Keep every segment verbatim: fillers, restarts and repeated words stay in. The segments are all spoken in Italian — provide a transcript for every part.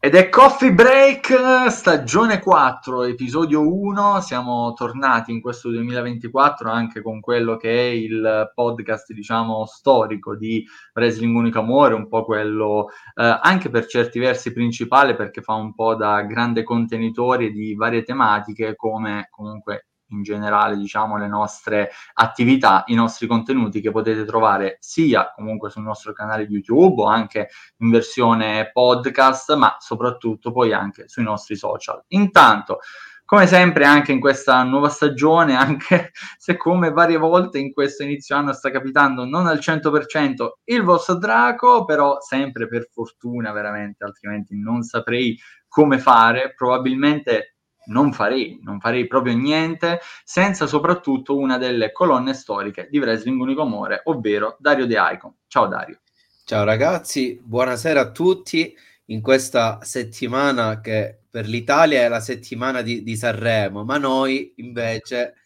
Ed è Coffee Break, stagione quattro, episodio uno, siamo tornati in questo duemilaventiquattro anche con quello che è il podcast, diciamo, storico di Wrestling Unico Amore, un po' quello eh, anche per certi versi principale, perché fa un po' da grande contenitore di varie tematiche come comunque in generale, diciamo, le nostre attività, i nostri contenuti che potete trovare sia comunque sul nostro canale YouTube o anche in versione podcast, ma soprattutto poi anche sui nostri social. Intanto, come sempre, anche in questa nuova stagione, anche se come varie volte in questo inizio anno sta capitando non al cento per cento il vostro Draco, però sempre per fortuna veramente, altrimenti non saprei come fare, probabilmente Non farei, non farei proprio niente senza soprattutto una delle colonne storiche di Wrestling Unico Amore, ovvero Dario De Aicon. Ciao Dario. Ciao ragazzi, buonasera a tutti in questa settimana che per l'Italia è la settimana di, di Sanremo, ma noi invece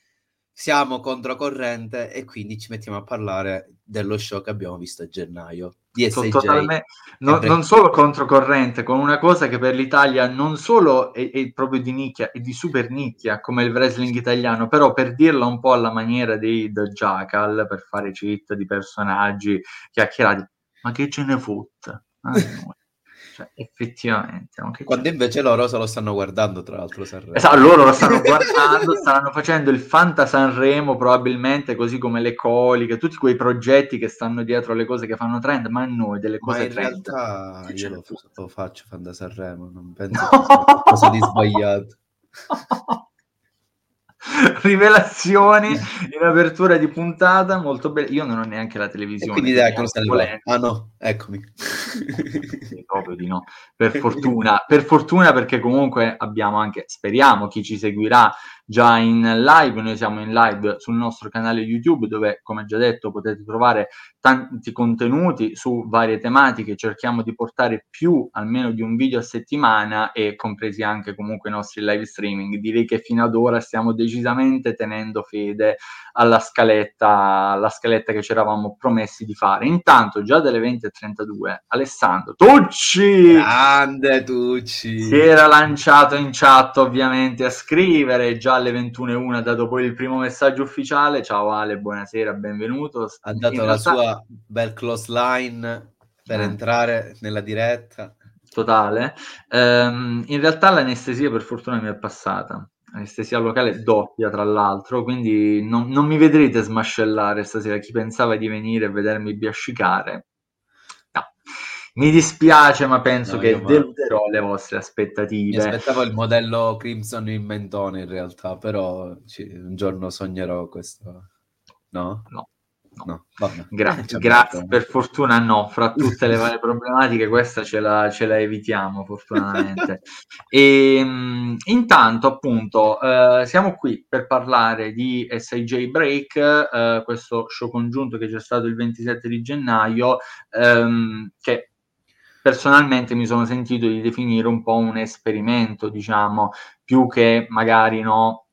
siamo controcorrente e quindi ci mettiamo a parlare dello show che abbiamo visto a gennaio. Totalmente, no, non solo controcorrente, con una cosa che per l'Italia non solo è, è proprio di nicchia, è di super nicchia come il wrestling italiano, però per dirla un po' alla maniera dei The Jackal, per fare cheat di personaggi chiacchierati, ma che ce ne fotte? Ah, no. Cioè, effettivamente no? Quando invece loro se lo stanno guardando, tra l'altro Sanremo. Esatto, loro lo stanno guardando stanno facendo il Fanta Sanremo probabilmente, così come le coliche, tutti quei progetti che stanno dietro le cose che fanno trend, ma noi delle cose ma in trend realtà io lo, lo faccio Fanta Sanremo, non penso no. Che sia qualcosa di sbagliato. Rivelazioni in apertura di puntata, molto bene. Io non ho neanche la televisione, e quindi dai, ah no, eccomi. Sì, proprio di no, per fortuna, per fortuna, perché comunque abbiamo anche, speriamo, chi ci seguirà già in live. Noi siamo in live sul nostro canale YouTube, dove, come già detto, potete trovare tanti contenuti su varie tematiche. Cerchiamo di portare più almeno di un video a settimana, e compresi anche comunque i nostri live streaming. Direi che fino ad ora stiamo decisamente tenendo fede alla scaletta, alla scaletta che ci eravamo promessi di fare. Intanto, già dalle venti e trentadue, Alessandro Tucci, grande Tucci, si era lanciato in chat ovviamente a scrivere già alle ventuno e uno, ha dato poi il primo messaggio ufficiale. Ciao Ale, buonasera, benvenuto. Ha dato in la realtà sua bel close line per ah. entrare nella diretta totale. Um, in realtà l'anestesia per fortuna mi è passata, anestesia locale doppia tra l'altro, quindi non, non mi vedrete smascellare stasera. Chi pensava di venire e vedermi biascicare, mi dispiace, ma penso no, che ma... deluderò le vostre aspettative. Mi aspettavo il modello Crimson in mentone in realtà, però ci, un giorno sognerò questo. No? No. No. No. Vabbè. Gra- eh, grazie, per fortuna no, fra tutte le varie problematiche questa ce la, ce la evitiamo fortunatamente. E, mh, intanto appunto eh, siamo qui per parlare di S A J Break, eh, questo show congiunto che c'è stato il ventisette di gennaio, ehm, che personalmente mi sono sentito di definire un po' un esperimento, diciamo, più che magari no,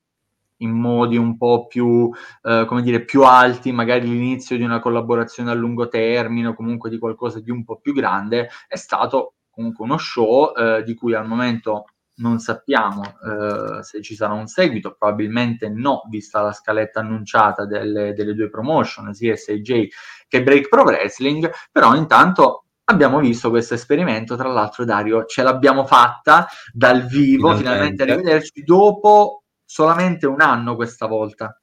in modi un po' più, eh, come dire, più alti, magari l'inizio di una collaborazione a lungo termine o comunque di qualcosa di un po' più grande. È stato comunque uno show eh, di cui al momento non sappiamo eh, se ci sarà un seguito, probabilmente no, vista la scaletta annunciata delle, delle due promotion, sia S A J che Break Pro Wrestling, però intanto abbiamo visto questo esperimento. Tra l'altro Dario, ce l'abbiamo fatta dal vivo, finalmente, finalmente arrivederci dopo solamente un anno questa volta.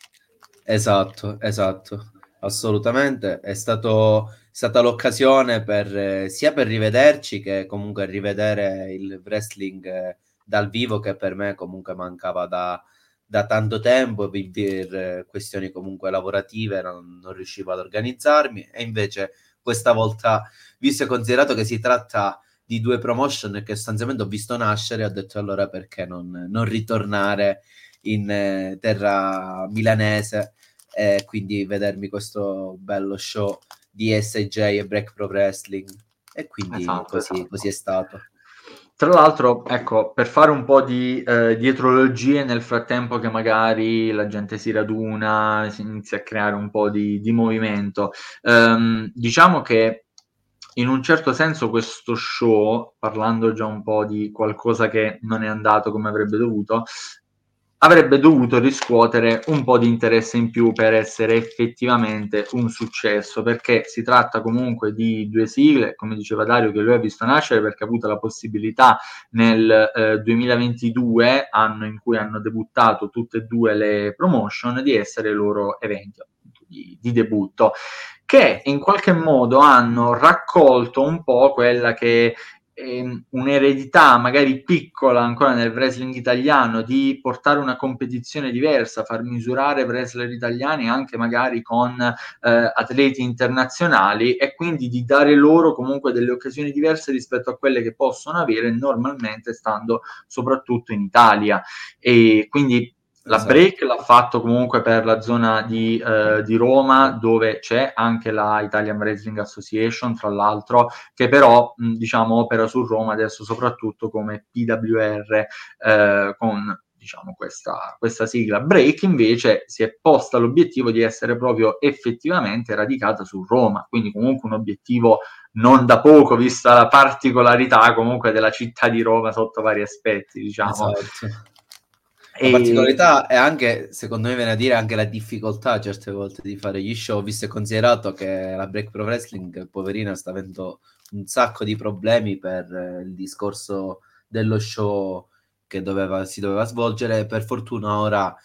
Esatto, esatto, assolutamente. È stato, è stata l'occasione per eh, sia per rivederci che comunque rivedere il wrestling eh, dal vivo, che per me comunque mancava da, da tanto tempo per, per eh, questioni comunque lavorative, non, non riuscivo ad organizzarmi, e invece questa volta, visto e considerato che si tratta di due promotion che sostanzialmente ho visto nascere, ho detto allora perché non, non ritornare in eh, terra milanese e eh, quindi vedermi questo bello show di S A J e Break Pro Wrestling, e quindi esatto, così, esatto. così è stato. Tra l'altro, ecco, per fare un po' di eh, dietrologie nel frattempo che magari la gente si raduna, si inizia a creare un po' di, di movimento, ehm, diciamo che in un certo senso questo show, parlando già un po' di qualcosa che non è andato come avrebbe dovuto, avrebbe dovuto riscuotere un po' di interesse in più per essere effettivamente un successo, perché si tratta comunque di due sigle, come diceva Dario, che lui ha visto nascere perché ha avuto la possibilità nel eh, duemilaventidue, anno in cui hanno debuttato tutte e due le promotion, di essere il loro evento di, di debutto, che in qualche modo hanno raccolto un po' quella che un'eredità magari piccola ancora nel wrestling italiano di portare una competizione diversa, far misurare wrestler italiani anche magari con eh, atleti internazionali, e quindi di dare loro comunque delle occasioni diverse rispetto a quelle che possono avere normalmente stando soprattutto in Italia. E quindi la Break l'ha fatto comunque per la zona di, eh, di Roma, dove c'è anche la Italian Wrestling Association, tra l'altro, che però mh, diciamo opera su Roma adesso soprattutto come P W R, eh, con diciamo questa, questa sigla. Break invece si è posta l'obiettivo di essere proprio effettivamente radicata su Roma, quindi comunque un obiettivo non da poco, vista la particolarità comunque della città di Roma sotto vari aspetti, diciamo. Esatto. La particolarità è anche, secondo me viene a dire, anche la difficoltà certe volte di fare gli show, visto e considerato che la Break Pro Wrestling, poverina, sta avendo un sacco di problemi per il discorso dello show che doveva, si doveva svolgere. Per fortuna ora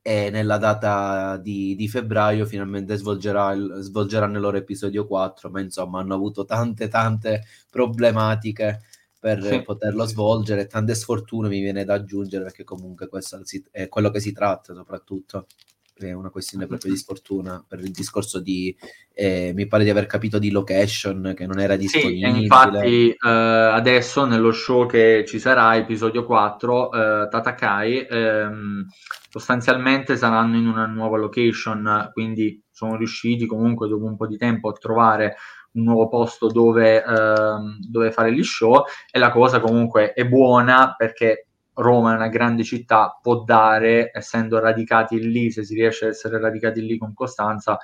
è nella data di, di febbraio, finalmente svolgerà il, svolgeranno il loro episodio quattro, ma insomma hanno avuto tante tante problematiche per sì. poterlo svolgere, tante sfortune mi viene da aggiungere, perché comunque questo è quello che si tratta, soprattutto è una questione proprio di sfortuna per il discorso di eh, mi pare di aver capito di location che non era disponibile. Sì, infatti eh, adesso nello show che ci sarà, episodio quattro, eh, Tatakai ehm, sostanzialmente saranno in una nuova location, quindi sono riusciti comunque dopo un po' di tempo a trovare un nuovo posto dove, ehm, dove fare gli show, e la cosa comunque è buona perché Roma è una grande città, può dare, essendo radicati lì, se si riesce ad essere radicati lì con costanza,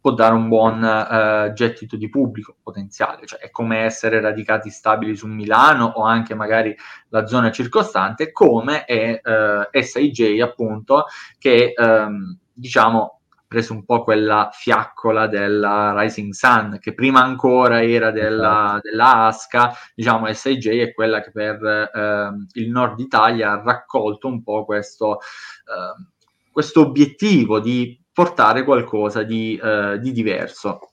può dare un buon eh, gettito di pubblico potenziale, cioè è come essere radicati stabili su Milano o anche magari la zona circostante, come è eh, S A J appunto, che ehm, diciamo preso un po' quella fiaccola della Rising Sun, che prima ancora era della, della Asuka, diciamo S A J è quella che per eh, il Nord Italia ha raccolto un po' questo, eh, questo obiettivo di portare qualcosa di, eh, di diverso.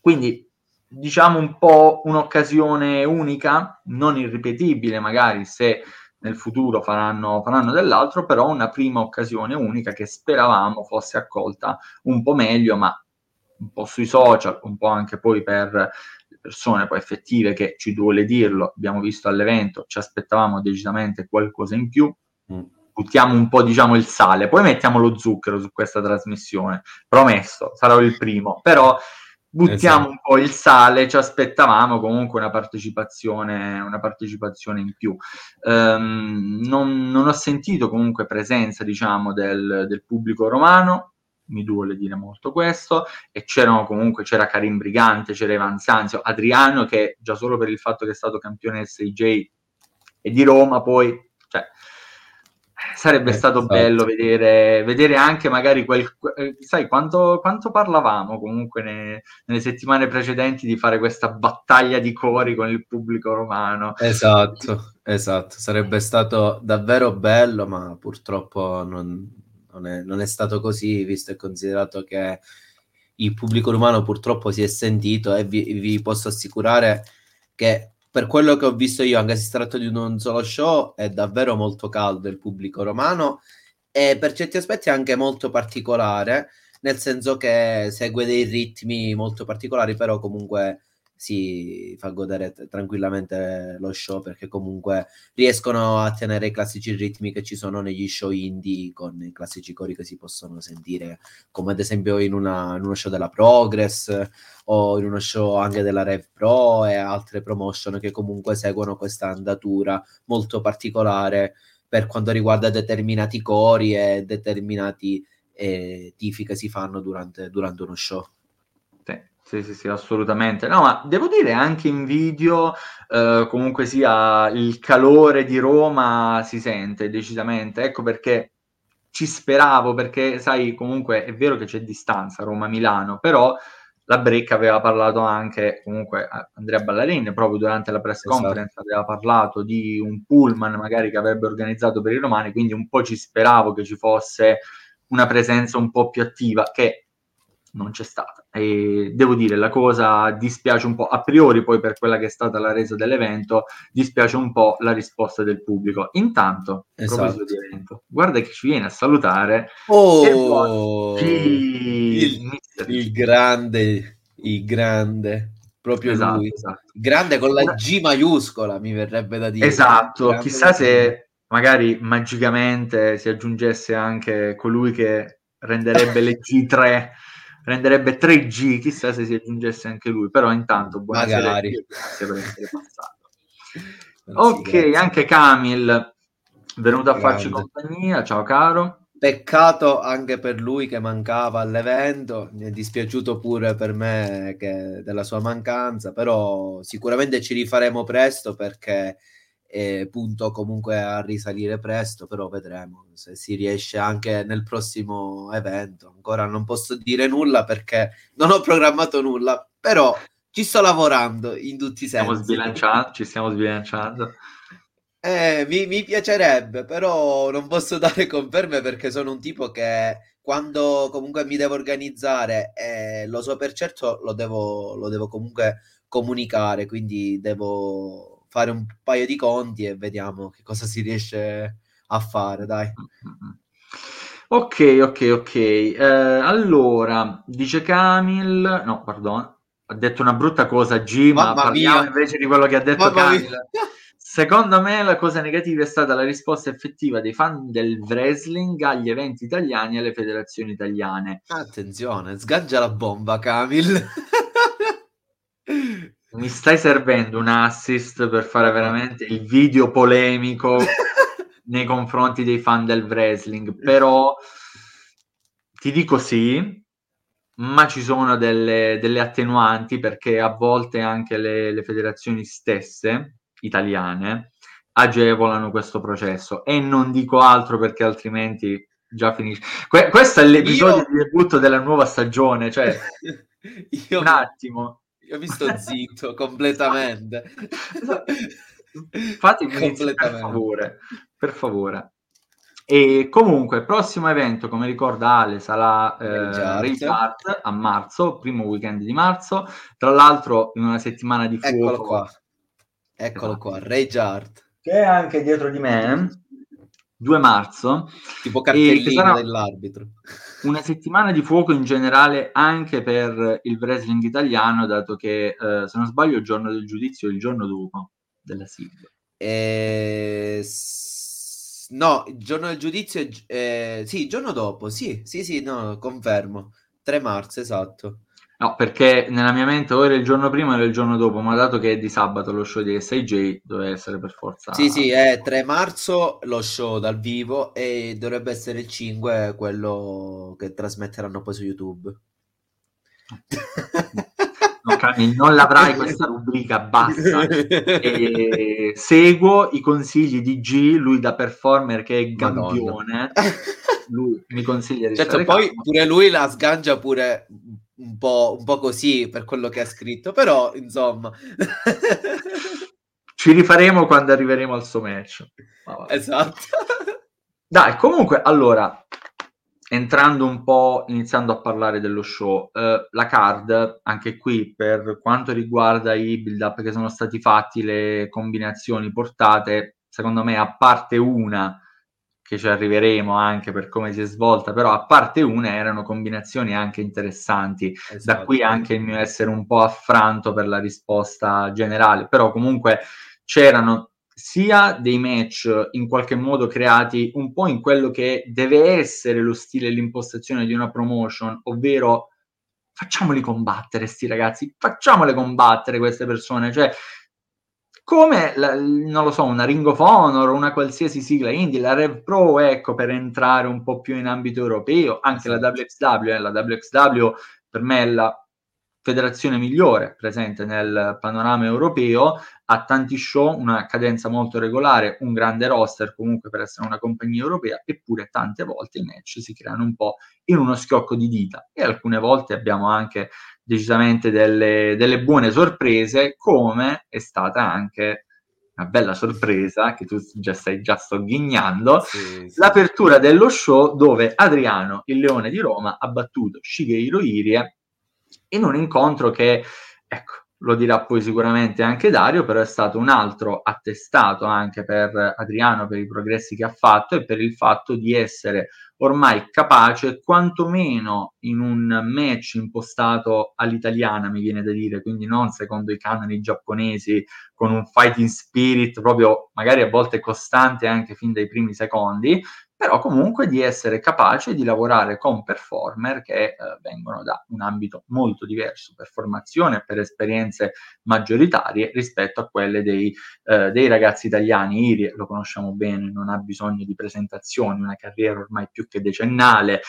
Quindi diciamo un po' un'occasione unica, non irripetibile magari se nel futuro faranno, faranno dell'altro, però una prima occasione unica che speravamo fosse accolta un po' meglio, ma un po' sui social, un po' anche poi per le persone poi effettive, che ci duole dirlo, abbiamo visto all'evento, ci aspettavamo decisamente qualcosa in più. Mm. Buttiamo un po', diciamo, il sale, poi mettiamo lo zucchero su questa trasmissione, promesso, sarò il primo, però buttiamo esatto. un po' il sale, ci aspettavamo comunque una partecipazione una partecipazione in più. Um, non, non ho sentito comunque presenza, diciamo, del, del pubblico romano, mi duole dire molto questo, e c'erano comunque, c'era Karim Brigante, c'era Vanzio Adriano, che già solo per il fatto che è stato campione S A J e di Roma, poi cioè, sarebbe eh, stato esatto. bello vedere vedere anche magari quel, sai quanto, quanto parlavamo comunque ne, nelle settimane precedenti di fare questa battaglia di cori con il pubblico romano. Esatto, esatto, sarebbe stato davvero bello, ma purtroppo non, non, è, non è stato così, visto e considerato che il pubblico romano purtroppo si è sentito, e vi, vi posso assicurare che per quello che ho visto io, anche se si tratta di un solo show, è davvero molto caldo il pubblico romano, e per certi aspetti anche molto particolare, nel senso che segue dei ritmi molto particolari, però comunque si fa godere t- tranquillamente lo show, perché comunque riescono a tenere i classici ritmi che ci sono negli show indie, con i classici cori che si possono sentire, come ad esempio in, una, in uno show della Progress, o in uno show anche della Rev Pro e altre promotion che comunque seguono questa andatura molto particolare per quanto riguarda determinati cori e determinati eh, tifi che si fanno durante, durante uno show. Sì, Sì, sì, sì, assolutamente. No, ma devo dire anche in video, eh, comunque sia, il calore di Roma si sente decisamente. Ecco perché ci speravo, perché, sai, comunque è vero che c'è distanza Roma-Milano, però la Break aveva parlato anche, comunque Andrea Ballarin, proprio durante la press conference, esatto, aveva parlato di un pullman magari che avrebbe organizzato per i romani, quindi un po' ci speravo che ci fosse una presenza un po' più attiva, che non c'è stata, e devo dire la cosa dispiace un po' a priori, poi per quella che è stata la resa dell'evento dispiace un po' la risposta del pubblico. Intanto, esatto, a proposito di evento, guarda che ci viene a salutare, oh, il, il, il grande il grande proprio, esatto, lui, esatto, grande con la G maiuscola, mi verrebbe da dire, esatto, chissà se magari magicamente si aggiungesse anche colui che renderebbe le G tre, renderebbe tre G, chissà se si aggiungesse anche lui, però intanto buonasera, magari, grazie per essere passato. Ok, grazie. Anche Camil venuto a grande farci compagnia, ciao caro. Peccato anche per lui che mancava all'evento, mi è dispiaciuto pure per me che della sua mancanza, però sicuramente ci rifaremo presto, perché eh, punto comunque a risalire presto, però vedremo se si riesce anche nel prossimo evento. Ancora non posso dire nulla perché non ho programmato nulla, però ci sto lavorando in tutti i sensi. Stiamo sbilanciando, ci stiamo sbilanciando. Eh, mi, mi piacerebbe, però non posso dare conferme perché sono un tipo che quando comunque mi devo organizzare, eh, lo so per certo, lo devo, lo devo comunque comunicare, quindi devo fare un paio di conti e vediamo che cosa si riesce a fare, dai. Ok, ok, ok. Eh, allora, dice Camil... No, perdono, ha detto una brutta cosa G, ma parliamo mia. invece di quello che ha detto Mamma Camil. Mia. Secondo me la cosa negativa è stata la risposta effettiva dei fan del wrestling agli eventi italiani e alle federazioni italiane. Attenzione, sgaggia la bomba, Camil. Mi stai servendo un assist per fare veramente il video polemico nei confronti dei fan del wrestling, però ti dico sì, ma ci sono delle, delle attenuanti, perché a volte anche le, le federazioni stesse italiane agevolano questo processo, e non dico altro perché altrimenti già finisce. Que- questo è l'episodio Io... di debutto della nuova stagione, cioè Io... un attimo. Io mi sto zitto completamente. Fatemi completamente. Per favore, per favore. E comunque, prossimo evento, come ricorda Ale, sarà eh, Rage Art a marzo, primo weekend di marzo. Tra l'altro, in una settimana di fuoco. Eccolo qua, eccolo qua, Rage Art. Che è anche dietro di me. due marzo, tipo cartellino dell'arbitro. Una settimana di fuoco in generale anche per il wrestling italiano, dato che eh, se non sbaglio il giorno del giudizio è il giorno dopo della sigla. Eh, s- no, il giorno del giudizio eh, sì, il giorno dopo, sì, sì, sì, no, confermo. tre marzo, esatto. No, perché nella mia mente o era il giorno prima o era il giorno dopo, ma dato che è di sabato lo show di S A J, doveva essere per forza... Sì, sì, è tre marzo lo show dal vivo e dovrebbe essere il cinque quello che trasmetteranno poi su YouTube. No, Camil, non l'avrai questa rubrica, basta. E seguo i consigli di G, lui da performer che è campione. Lui mi consiglia di certo, stare poi calmo. Pure lui la sgangia pure... Un po', un po' così per quello che ha scritto, però insomma ci rifaremo quando arriveremo al suo match. Oh, esatto, dai. Comunque, allora, entrando un po', iniziando a parlare dello show, eh, la card, anche qui per quanto riguarda i build up che sono stati fatti, le combinazioni portate, secondo me, a parte una che ci arriveremo anche per come si è svolta, però a parte una erano combinazioni anche interessanti, esatto. Da qui anche il mio essere un po' affranto per la risposta generale, però comunque c'erano sia dei match in qualche modo creati un po' in quello che deve essere lo stile e l'impostazione di una promotion, ovvero facciamoli combattere sti ragazzi, facciamole combattere queste persone, cioè come, la, non lo so, una Ring of Honor, una qualsiasi sigla indie, la Rev Pro, ecco, per entrare un po' più in ambito europeo, anche la W X W, eh, la W X W per me è la federazione migliore presente nel panorama europeo, ha tanti show, una cadenza molto regolare, un grande roster comunque per essere una compagnia europea, eppure tante volte i match si creano un po' in uno schiocco di dita, e alcune volte abbiamo anche decisamente delle, delle buone sorprese, come è stata anche una bella sorpresa che tu già stai già sto ghignando, sì, sì. l'apertura dello show dove Adriano, il Leone di Roma, ha battuto Shigehiro Irie in un incontro che, ecco, lo dirà poi sicuramente anche Dario, però è stato un altro attestato anche per Adriano, per i progressi che ha fatto e per il fatto di essere ormai capace, quantomeno in un match impostato all'italiana, mi viene da dire, quindi non secondo i canoni giapponesi, con un fighting spirit proprio magari a volte costante anche fin dai primi secondi, però comunque di essere capace di lavorare con performer che eh, vengono da un ambito molto diverso per formazione e per esperienze maggioritarie rispetto a quelle dei, eh, dei ragazzi italiani. Irie lo conosciamo bene, non ha bisogno di presentazioni, una carriera ormai più che decennale,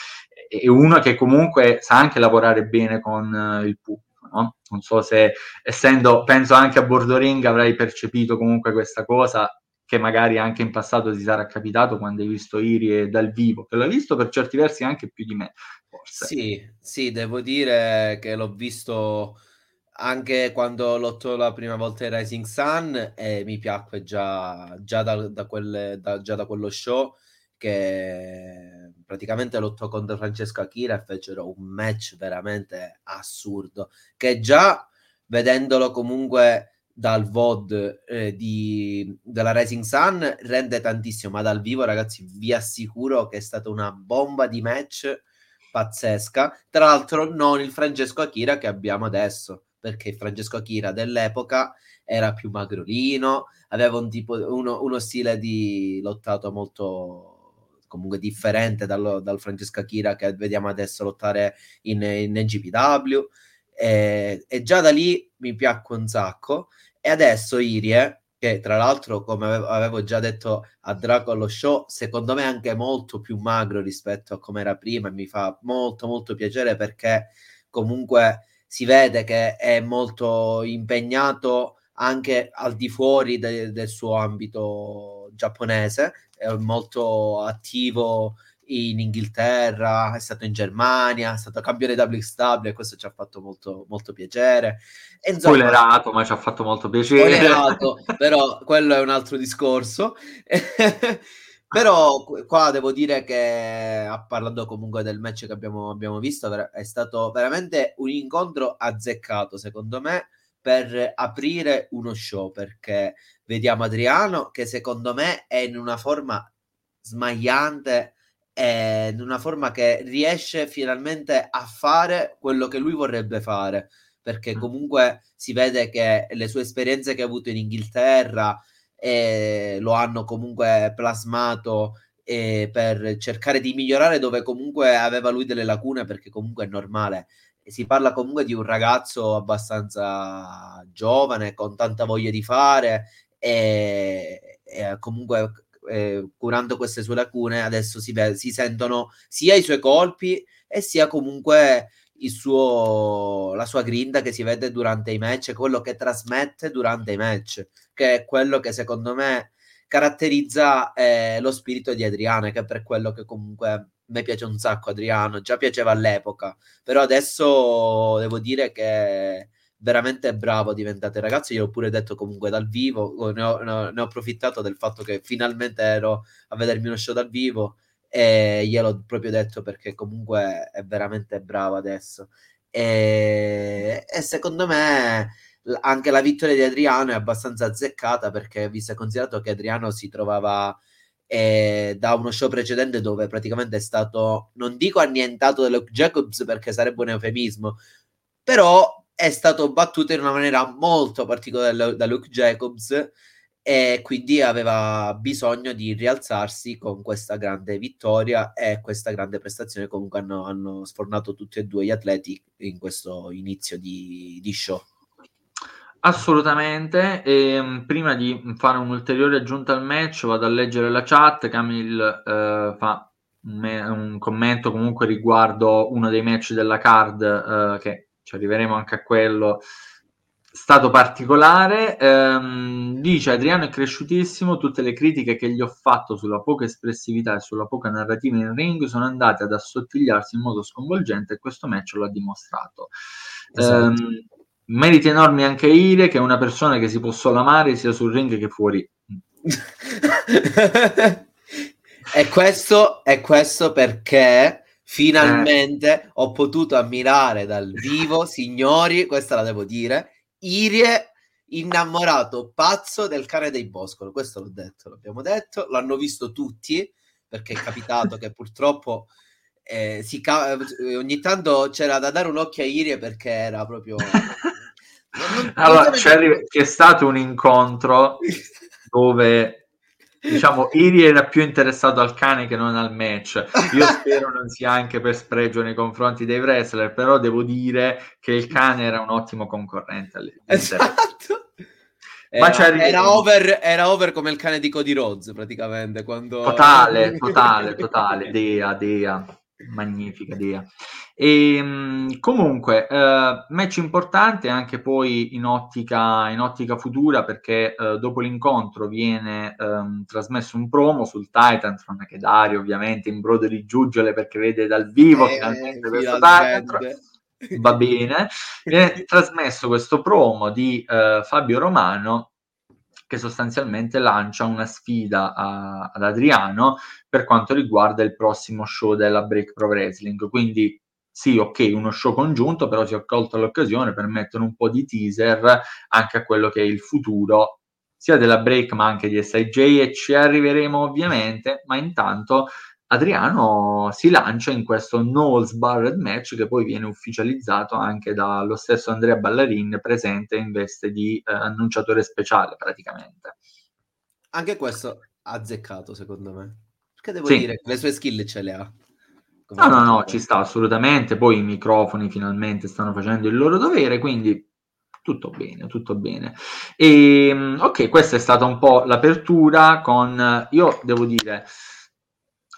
e uno che comunque sa anche lavorare bene con eh, il pubblico. No? Non so se, essendo, penso anche a Bordo Ring, avrai percepito comunque questa cosa, che magari anche in passato ti sarà capitato quando hai visto Irie dal vivo, che l'ho visto per certi versi anche più di me, forse. Sì, sì, devo dire che l'ho visto anche quando lottò la prima volta in Rising Sun, e mi piacque già, già, da, da, quelle, da, già da quello show, che praticamente lottò contro Francesco Akira e fecero un match veramente assurdo, che già vedendolo comunque dal V O D eh, di, della Rising Sun rende tantissimo, ma dal vivo, ragazzi, vi assicuro che è stata una bomba di match pazzesca, tra l'altro non il Francesco Akira che abbiamo adesso, perché il Francesco Akira dell'epoca era più magrolino, aveva un tipo, uno, uno stile di lottato molto comunque differente dal, dal Francesco Akira che vediamo adesso lottare in, in N G P W. E, e già da lì mi piacque un sacco, e adesso Irie, che tra l'altro, come avevo, avevo già detto a Draco allo show, secondo me anche molto più magro rispetto a come era prima, e mi fa molto molto piacere, perché comunque si vede che è molto impegnato anche al di fuori de, del suo ambito giapponese, è molto attivo in Inghilterra, è stato in Germania, è stato campione W X W, e questo ci ha fatto molto molto piacere. Spoilerato, ma ci ha fatto molto piacere. Però quello è un altro discorso. Però qua devo dire che, parlando comunque del match che abbiamo, abbiamo visto, è stato veramente un incontro azzeccato, secondo me, per aprire uno show, perché vediamo Adriano che secondo me è in una forma smagliante, è in una forma che riesce finalmente a fare quello che lui vorrebbe fare, perché comunque si vede che le sue esperienze che ha avuto in Inghilterra eh, lo hanno comunque plasmato eh, per cercare di migliorare dove comunque aveva lui delle lacune, perché comunque è normale. Si parla comunque di un ragazzo abbastanza giovane, con tanta voglia di fare, e, e comunque Eh, curando queste sue lacune adesso si, ve- si sentono sia i suoi colpi e sia comunque il suo, la sua grinta che si vede durante i match, quello che trasmette durante i match, che è quello che secondo me caratterizza eh, lo spirito di Adriano, che è per quello che comunque mi piace un sacco Adriano, già piaceva all'epoca, però adesso devo dire che veramente bravo diventate, ragazzi. Io ho pure detto comunque dal vivo, ne ho, ne, ho, ne ho approfittato del fatto che finalmente ero a vedermi uno show dal vivo, e gliel'ho proprio detto, perché comunque è veramente bravo adesso, e, e secondo me anche la vittoria di Adriano è abbastanza azzeccata, perché visto e considerato che Adriano si trovava eh, da uno show precedente dove praticamente è stato, non dico annientato da Luke Jacobs perché sarebbe un eufemismo, però è stato battuto in una maniera molto particolare da Luke Jacobs, e quindi aveva bisogno di rialzarsi con questa grande vittoria e questa grande prestazione. Comunque hanno, hanno sfornato tutti e due gli atleti in questo inizio di, di show. Assolutamente, e prima di fare un'ulteriore aggiunta al match vado a leggere la chat. Camil eh, fa un, me- un commento comunque riguardo uno dei match della card eh, che ci arriveremo anche a quello, stato particolare. Ehm, dice: Adriano è cresciutissimo, tutte le critiche che gli ho fatto sulla poca espressività e sulla poca narrativa in ring sono andate ad assottigliarsi in modo sconvolgente e questo match lo ha dimostrato. Esatto. Ehm, meriti enormi anche Irie, che è una persona che si può solo amare sia sul ring che fuori. E questo è questo perché finalmente eh. ho potuto ammirare dal vivo, signori, questa la devo dire, Irie innamorato pazzo del cane dei Boscolo. Questo l'ho detto, l'abbiamo detto, l'hanno visto tutti, perché è capitato che purtroppo eh, si ca- ogni tanto c'era da dare un occhio a Irie, perché era proprio non, non allora c'è che... c'è stato un incontro dove diciamo Irie era più interessato al cane che non al match. Io spero non sia anche per spregio nei confronti dei wrestler, però devo dire che il cane era un ottimo concorrente esatto. Ma era, era, over, era over come il cane di Cody Rhodes praticamente, quando... totale, totale, totale dea, dea magnifica dea. E, comunque eh, match importante anche poi in ottica, in ottica futura, perché eh, dopo l'incontro viene ehm, trasmesso un promo sul Titantron che Dario ovviamente imbroda di giuggiole perché vede dal vivo eh, finalmente eh, questo Titantron, va bene, viene trasmesso questo promo di eh, Fabio Romano che sostanzialmente lancia una sfida a, ad Adriano per quanto riguarda il prossimo show della Break Pro Wrestling, quindi sì, ok, uno show congiunto, però si è colta l'occasione per mettere un po' di teaser anche a quello che è il futuro sia della Break ma anche di S A J, e ci arriveremo ovviamente, ma intanto Adriano si lancia in questo no holds barred match che poi viene ufficializzato anche dallo stesso Andrea Ballarin, presente in veste di eh, annunciatore speciale praticamente. Anche questo azzeccato secondo me, perché devo sì. dire che le sue skill ce le ha. No, no, no, ci sta assolutamente, poi i microfoni finalmente stanno facendo il loro dovere, quindi tutto bene, tutto bene. E, ok, questa è stata un po' l'apertura con, io devo dire,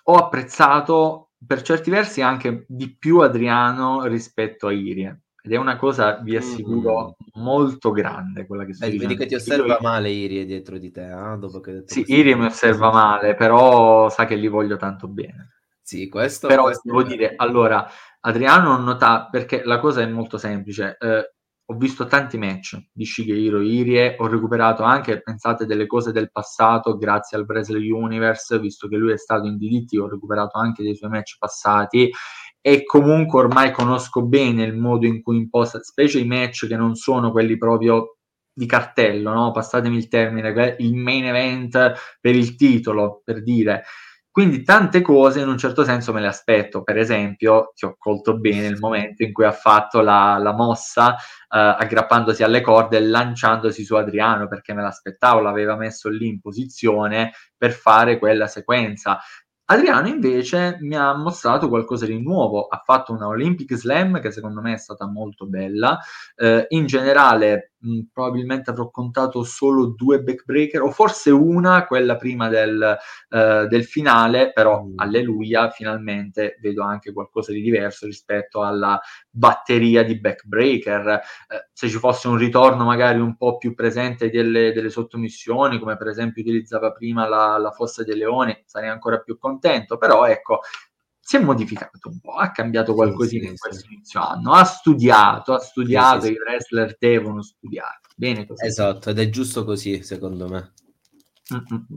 ho apprezzato per certi versi anche di più Adriano rispetto a Irie, ed è una cosa, vi assicuro, mm. molto grande quella che sto dicendo. Vedi che ti osserva io... male Irie dietro di te, eh? Dopo che detto sì, Irie mi osserva male, però sa che li voglio tanto bene. Sì, questo però questo devo dire, allora Adriano nota, perché la cosa è molto semplice, eh, ho visto tanti match di Shigehiro Irie, ho recuperato anche, pensate, delle cose del passato grazie al Wrestling Universe, visto che lui è stato in D D T, ho recuperato anche dei suoi match passati e comunque ormai conosco bene il modo in cui imposta, specie i match che non sono quelli proprio di cartello, no? Passatemi il termine, il main event per il titolo, per dire. Quindi tante cose in un certo senso me le aspetto, per esempio ti ho colto bene il momento in cui ha fatto la, la mossa eh, aggrappandosi alle corde e lanciandosi su Adriano, perché me l'aspettavo, l'aveva messo lì in posizione per fare quella sequenza. Adriano invece mi ha mostrato qualcosa di nuovo, ha fatto una Olympic Slam che secondo me è stata molto bella, eh, in generale mh, probabilmente avrò contato solo due backbreaker o forse una, quella prima del, eh, del finale, però mm. alleluia, finalmente vedo anche qualcosa di diverso rispetto alla batteria di backbreaker, eh, se ci fosse un ritorno magari un po' più presente delle, delle sottomissioni, come per esempio utilizzava prima la, la fossa dei leoni, sarei ancora più contento. Contento, però ecco, si è modificato un po', ha cambiato qualcosina sì, sì, in questo sì. inizio anno, ha studiato, ha studiato, sì, sì, i wrestler devono studiare, bene così. Esatto, ed è giusto così secondo me. Mm-mm.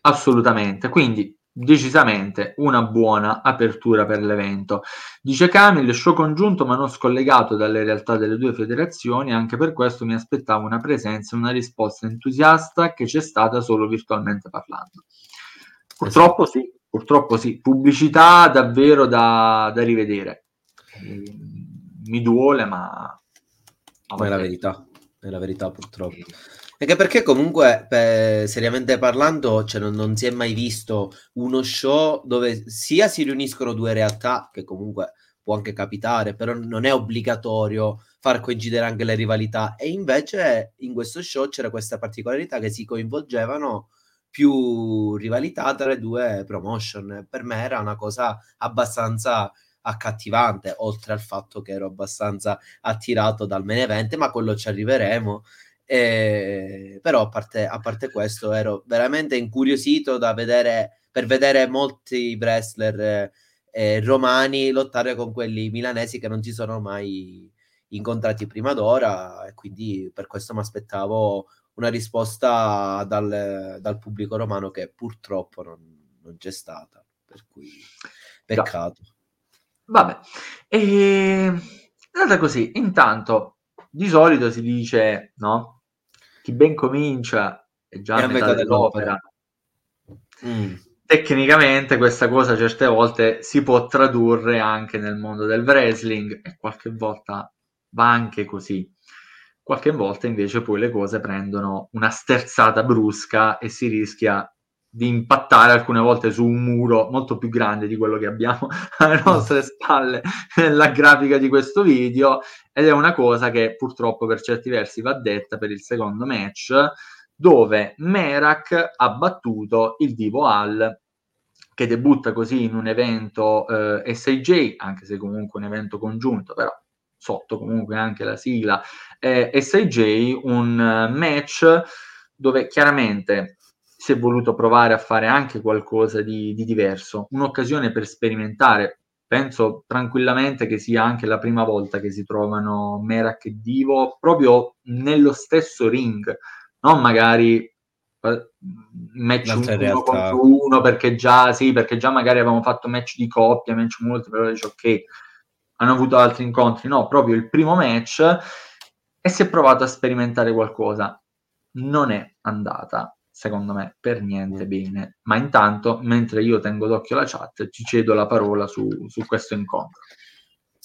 Assolutamente, quindi decisamente una buona apertura per l'evento. Dice Camille, show congiunto ma non scollegato dalle realtà delle due federazioni, anche per questo mi aspettavo una presenza e una risposta entusiasta che c'è stata solo virtualmente parlando. Purtroppo esatto. sì. Purtroppo sì, pubblicità davvero da, da rivedere. Mi duole, ma... ma è la verità, è la verità purtroppo. Perché, perché comunque, per, seriamente parlando, cioè non, non si è mai visto uno show dove sia si riuniscono due realtà, che comunque può anche capitare, però non è obbligatorio far coincidere anche le rivalità. E invece in questo show c'era questa particolarità che si coinvolgevano più rivalità tra le due promotion. Per me era una cosa abbastanza accattivante, oltre al fatto che ero abbastanza attirato dal main event, ma quello ci arriveremo. E... però a parte, a parte questo ero veramente incuriosito da vedere, per vedere molti wrestler eh, eh, romani lottare con quelli milanesi che non si sono mai incontrati prima d'ora, e quindi per questo mi aspettavo una risposta dal, dal pubblico romano, che purtroppo non, non c'è stata, per cui peccato. Vabbè, e... è andata così. Intanto di solito si dice, no? Chi ben comincia è già è a metà, metà dell'opera. dell'opera. Mm. Tecnicamente questa cosa certe volte si può tradurre anche nel mondo del wrestling, e qualche volta va anche così. Qualche volta invece poi le cose prendono una sterzata brusca e si rischia di impattare alcune volte su un muro molto più grande di quello che abbiamo alle nostre spalle nella grafica di questo video, ed è una cosa che purtroppo per certi versi va detta per il secondo match, dove Merak ha battuto il Divo Al, che debutta così in un evento eh, S A J, anche se comunque un evento congiunto, però sotto comunque anche la sigla eh, S A J, un match dove chiaramente si è voluto provare a fare anche qualcosa di, di diverso, un'occasione per sperimentare. Penso tranquillamente che sia anche la prima volta che si trovano Merak e Divo proprio nello stesso ring, non magari match uno contro uno, perché già sì, perché già magari avevamo fatto match di coppia, match multiple, però dice ok, hanno avuto altri incontri, no, proprio il primo match, e si è provato a sperimentare qualcosa. Non è andata, secondo me, per niente bene, ma intanto, mentre io tengo d'occhio la chat, ci cedo la parola su, su questo incontro.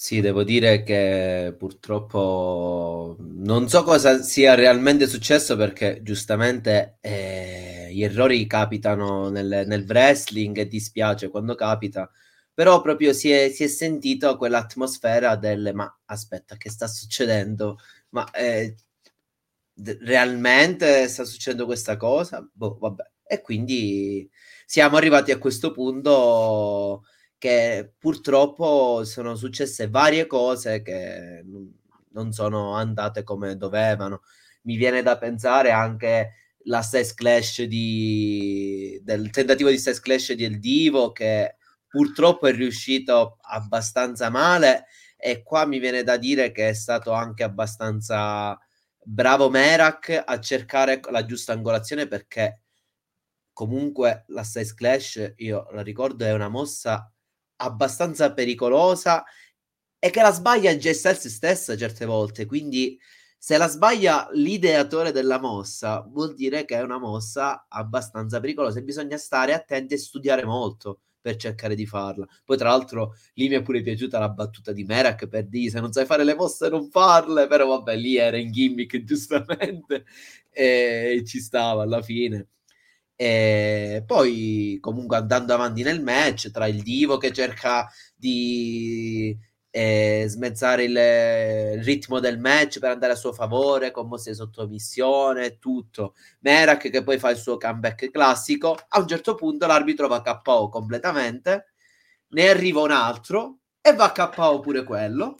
Sì, devo dire che purtroppo non so cosa sia realmente successo, perché giustamente eh, gli errori capitano nel, nel wrestling, e dispiace quando capita, però proprio si è, si è sentito quell'atmosfera del ma aspetta, che sta succedendo? Ma eh, realmente sta succedendo questa cosa? Boh, vabbè. E quindi siamo arrivati a questo punto che purtroppo sono successe varie cose che non sono andate come dovevano. Mi viene da pensare anche la Stess Clash di del tentativo di Stess Clash di El Divo, che purtroppo è riuscito abbastanza male, e qua mi viene da dire che è stato anche abbastanza bravo Merak a cercare la giusta angolazione, perché comunque la Stess Clash, io la ricordo, è una mossa abbastanza pericolosa, e che la sbaglia J S L stessa certe volte, quindi se la sbaglia l'ideatore della mossa vuol dire che è una mossa abbastanza pericolosa, e bisogna stare attenti e studiare molto per cercare di farla. Poi tra l'altro lì mi è pure piaciuta la battuta di Merak per dire se non sai fare le mosse non farle, però vabbè, lì era in gimmick giustamente, e ci stava alla fine. E poi comunque andando avanti nel match, tra il Divo che cerca di eh, smezzare il, il ritmo del match per andare a suo favore con mosse sottomissione e tutto, Merak che poi fa il suo comeback classico, a un certo punto l'arbitro va K O completamente, ne arriva un altro e va K O pure quello,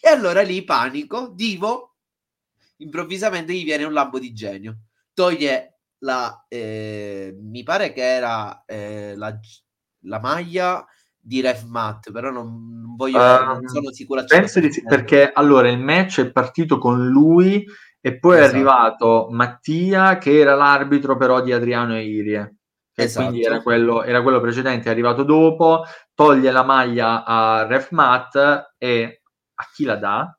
e allora lì panico, Divo improvvisamente gli viene un lampo di genio, toglie la, eh, mi pare che era eh, la, la maglia di Ref Matt, però non, non voglio uh, non sono sicura, penso di sì, perché allora il match è partito con lui e poi esatto. È arrivato Mattia, che era l'arbitro però di Adriano e Irie, e esatto. Quindi era quello, era quello precedente, è arrivato dopo, toglie la maglia a Ref Matt, e a chi la dà?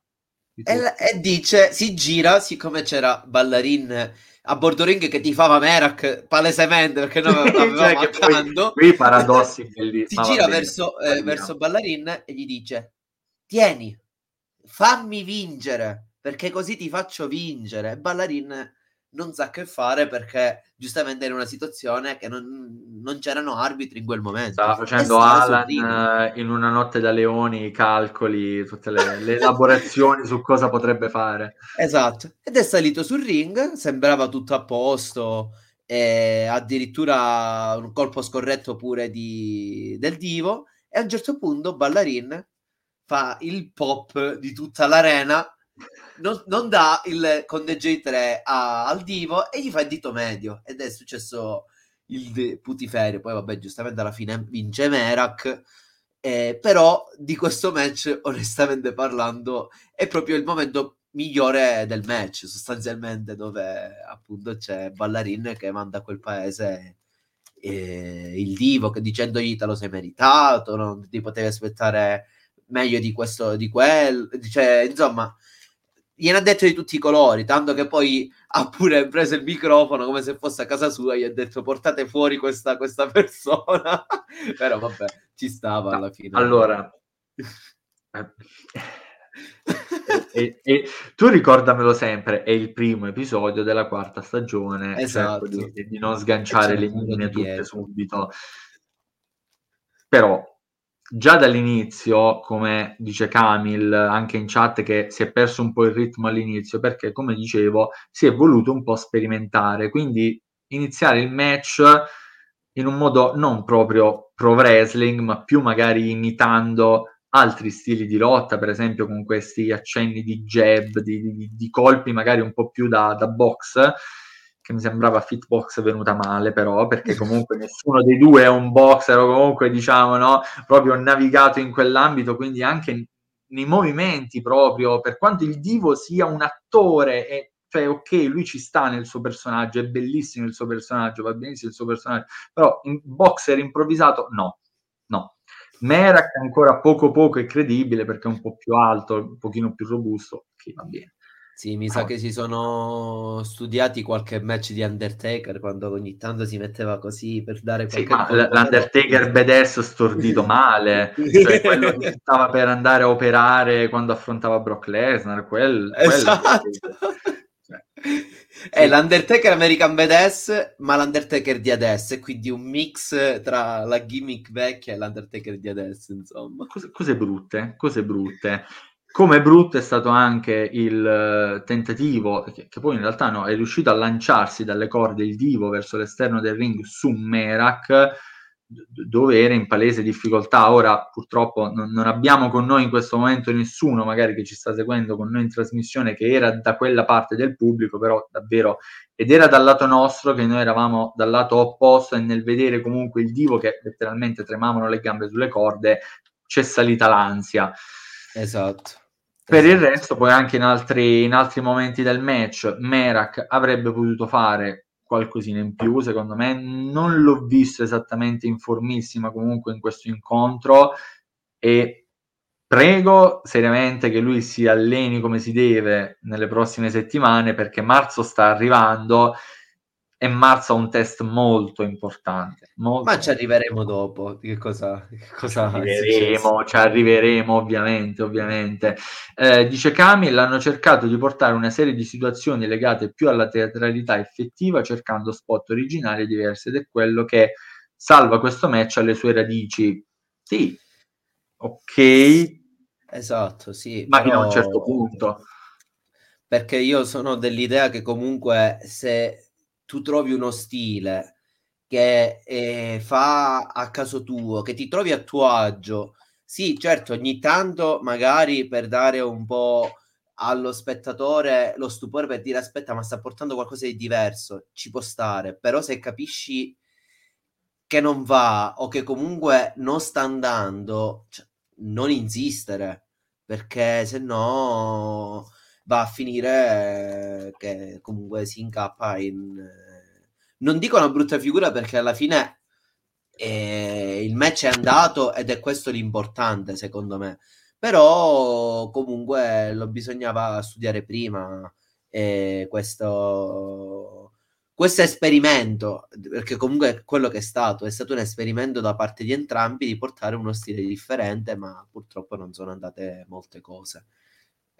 E, la, e dice, si gira, siccome c'era Ballarin a bordo ring che tifava Merak palesemente, perché non avevamo cioè mancando qui paradossi bellissimi, si gira bene, verso, eh, verso Ballarin e gli dice tieni, fammi vincere, perché così ti faccio vincere. Ballarin non sa che fare, perché giustamente era una situazione che non, non c'erano arbitri in quel momento, stava facendo Alan in una notte da leoni i calcoli, tutte le, le elaborazioni su cosa potrebbe fare, esatto, ed è salito sul ring, sembrava tutto a posto, e addirittura un colpo scorretto pure di, del Divo, e a un certo punto Ballarin fa il pop di tutta l'arena, non, non dà il condeggiatore a Al Divo e gli fa il dito medio, ed è successo il de- putiferio. Poi vabbè, giustamente alla fine vince Merak, eh, però di questo match onestamente parlando è proprio il momento migliore del match, sostanzialmente, dove appunto c'è Ballarin che manda a quel paese eh, il Divo, che dicendogli te lo sei meritato, non ti potevi aspettare meglio di questo, di quel, cioè, insomma gliene ha detto di tutti i colori, tanto che poi ha pure preso il microfono come se fosse a casa sua e gli ha detto portate fuori questa, questa persona. Però vabbè, ci stava, no, alla fine. Allora e, e, tu ricordamelo sempre, è il primo episodio della quarta stagione, esatto, cioè, di, di non sganciare le mine tutte subito. Però già dall'inizio, come dice Camil anche in chat, che si è perso un po' il ritmo all'inizio perché, come dicevo, si è voluto un po' sperimentare, quindi iniziare il match in un modo non proprio pro wrestling, ma più magari imitando altri stili di lotta, per esempio con questi accenni di jab, di, di, di colpi magari un po' più da, da box, che mi sembrava Fitbox venuta male però, perché comunque nessuno dei due è un boxer, o comunque diciamo, no, proprio navigato in quell'ambito, quindi anche nei movimenti proprio, per quanto il Divo sia un attore, è, cioè ok, lui ci sta nel suo personaggio, è bellissimo il suo personaggio, va benissimo il suo personaggio, però in boxer improvvisato no, no. Merak ancora poco poco è credibile perché è un po' più alto, un pochino più robusto, ok, va bene. Sì, mi sa che si sono studiati qualche match di Undertaker, quando ogni tanto si metteva così per dare qualche... Sì, ma l- l'Undertaker badass stordito male, cioè quello che stava per andare a operare quando affrontava Brock Lesnar, quel... Esatto. Quello... Cioè, sì. È l'Undertaker American badass, ma l'Undertaker di adesso, quindi un mix tra la gimmick vecchia e l'Undertaker di adesso, insomma. Cose, cose brutte, cose brutte. Come brutto è stato anche il tentativo, che, che poi in realtà no, è riuscito a lanciarsi dalle corde il Divo verso l'esterno del ring su Merak, dove era in palese difficoltà. Ora purtroppo non, non abbiamo con noi in questo momento nessuno magari che ci sta seguendo con noi in trasmissione che era da quella parte del pubblico, però davvero, ed era dal lato nostro, che noi eravamo dal lato opposto, e nel vedere comunque il Divo che letteralmente tremavano le gambe sulle corde c'è salita l'ansia. Esatto. Per il resto poi anche in altri, in altri momenti del match Merak avrebbe potuto fare qualcosina in più, secondo me non l'ho visto esattamente in formissima comunque in questo incontro, e prego seriamente che lui si alleni come si deve nelle prossime settimane, perché marzo sta arrivando e marzo ha un test molto importante, molto ma ci arriveremo dopo, che cosa, che cosa ci arriveremo, ci arriveremo ovviamente ovviamente eh, dice Camille, hanno cercato di portare una serie di situazioni legate più alla teatralità effettiva cercando spot originali e diversi, ed è quello che salva questo match alle sue radici. Sì, ok, esatto, sì, ma fino a un certo punto, perché io sono dell'idea che comunque se tu trovi uno stile che eh, fa a caso tuo, che ti trovi a tuo agio, sì, certo, ogni tanto magari per dare un po' allo spettatore lo stupore, per dire aspetta ma sta portando qualcosa di diverso, ci può stare, però se capisci che non va o che comunque non sta andando, cioè, non insistere, perché se no va a finire che comunque si incappa in, non dico una brutta figura, perché alla fine eh, il match è andato ed è questo l'importante secondo me, però comunque lo bisognava studiare prima eh, questo questo esperimento, perché comunque quello che è stato è stato un esperimento da parte di entrambi di portare uno stile differente, ma purtroppo non sono andate molte cose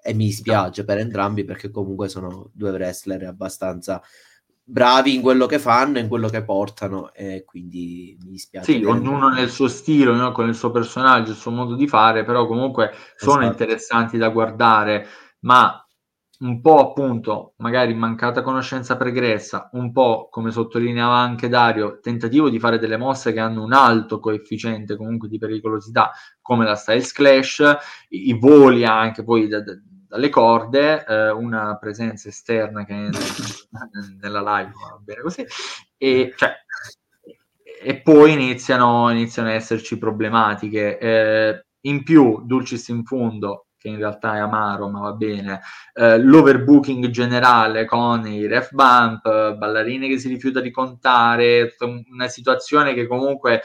e mi dispiace per entrambi, perché comunque sono due wrestler abbastanza bravi in quello che fanno, in quello che portano, e quindi mi dispiace. Sì, ognuno nel suo stile, ognuno con il suo personaggio, il suo modo di fare, però comunque sono esatto, interessanti da guardare, ma un po' appunto magari mancata conoscenza pregressa, un po' come sottolineava anche Dario, tentativo di fare delle mosse che hanno un alto coefficiente comunque di pericolosità, come la Styles Clash, i, i voli anche poi da, da, dalle corde, eh, una presenza esterna che è nella live, va bene così, e cioè e poi iniziano, iniziano a esserci problematiche, eh, in più Dulcis in fundo, che in realtà è amaro ma va bene, eh, l'overbooking generale con i ref bump, ballerine che si rifiuta di contare, una situazione che comunque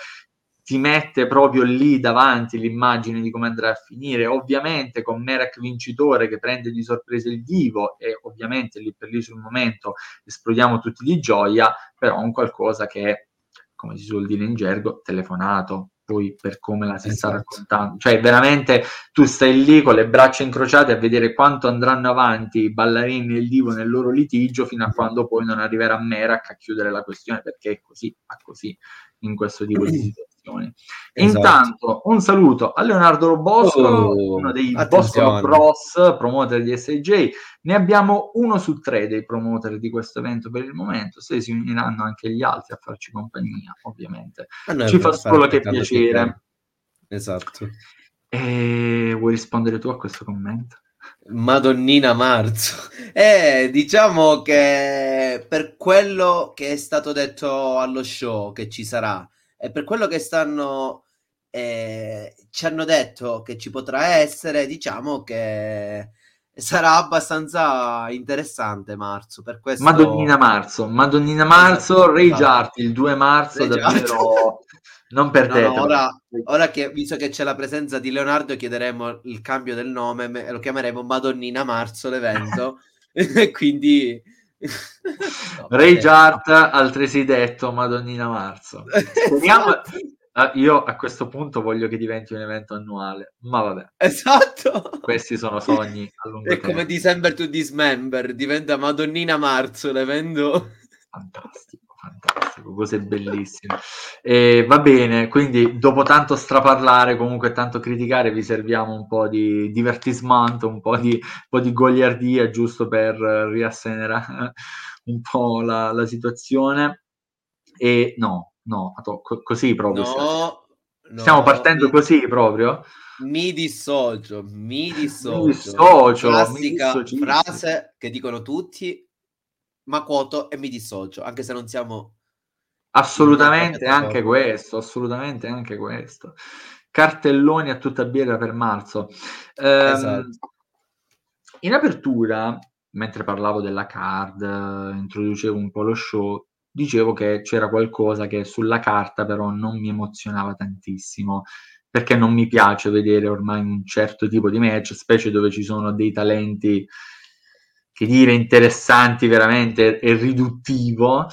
ti mette proprio lì davanti l'immagine di come andrà a finire, ovviamente con Merak vincitore che prende di sorpresa il Divo e ovviamente lì per lì sul momento esplodiamo tutti di gioia, però un qualcosa che, come si suol dire in gergo, telefonato, poi per come la si esatto. sta raccontando. Cioè, veramente, tu stai lì con le braccia incrociate a vedere quanto andranno avanti i ballerini e il Divo nel loro litigio, fino a quando poi non arriverà Merak a chiudere la questione, perché è così, ma così, in questo tipo di situazioni. Esatto. Intanto, un saluto a Leonardo Robosco, oh, uno dei Bosco Bros, promoter di S A J. Ne abbiamo uno su tre dei promoter di questo evento per il momento, se si uniranno anche gli altri a farci compagnia, ovviamente. Ci fa solo che piacere. Esatto. E vuoi rispondere tu a questo commento? Madonnina Marzo. Eh, diciamo che per quello che è stato detto allo show che ci sarà e per quello che stanno eh, ci hanno detto che ci potrà essere, diciamo che sarà abbastanza interessante marzo, per questo Madonnina Marzo, Madonnina Marzo, Rage Art il due marzo davvero, non perdetelo. No, no, ora, ora che visto che c'è la presenza di Leonardo chiederemo il cambio del nome e lo chiameremo Madonnina Marzo l'evento quindi no, Rage Art altresì detto Madonnina Marzo. Speriamo... Ah, io a questo punto voglio che diventi un evento annuale, ma vabbè, esatto, questi sono sogni a lungo termine. È come December to Dismember, diventa Madonnina Marzo l'evento. Fantastico, fantastico, cose bellissime. E va bene, quindi dopo tanto straparlare, comunque tanto criticare, vi serviamo un po' di divertimento, un po' di, un po' di goliardia, giusto per riassenerare un po' la, la situazione. E no. No, così proprio. No, stiamo no, partendo mi, così proprio. Mi dissocio, mi dissocio. Mi dissocio. Classica mi frase che dicono tutti, ma quoto e mi dissocio, anche se non siamo... Assolutamente anche questo, assolutamente anche questo. Cartelloni a tutta birra per marzo. Eh, esatto. In apertura, mentre parlavo della card, introducevo un po' lo show, dicevo che c'era qualcosa che sulla carta però non mi emozionava tantissimo, perché non mi piace vedere ormai un certo tipo di match, specie dove ci sono dei talenti, che dire, interessanti veramente, è riduttivo,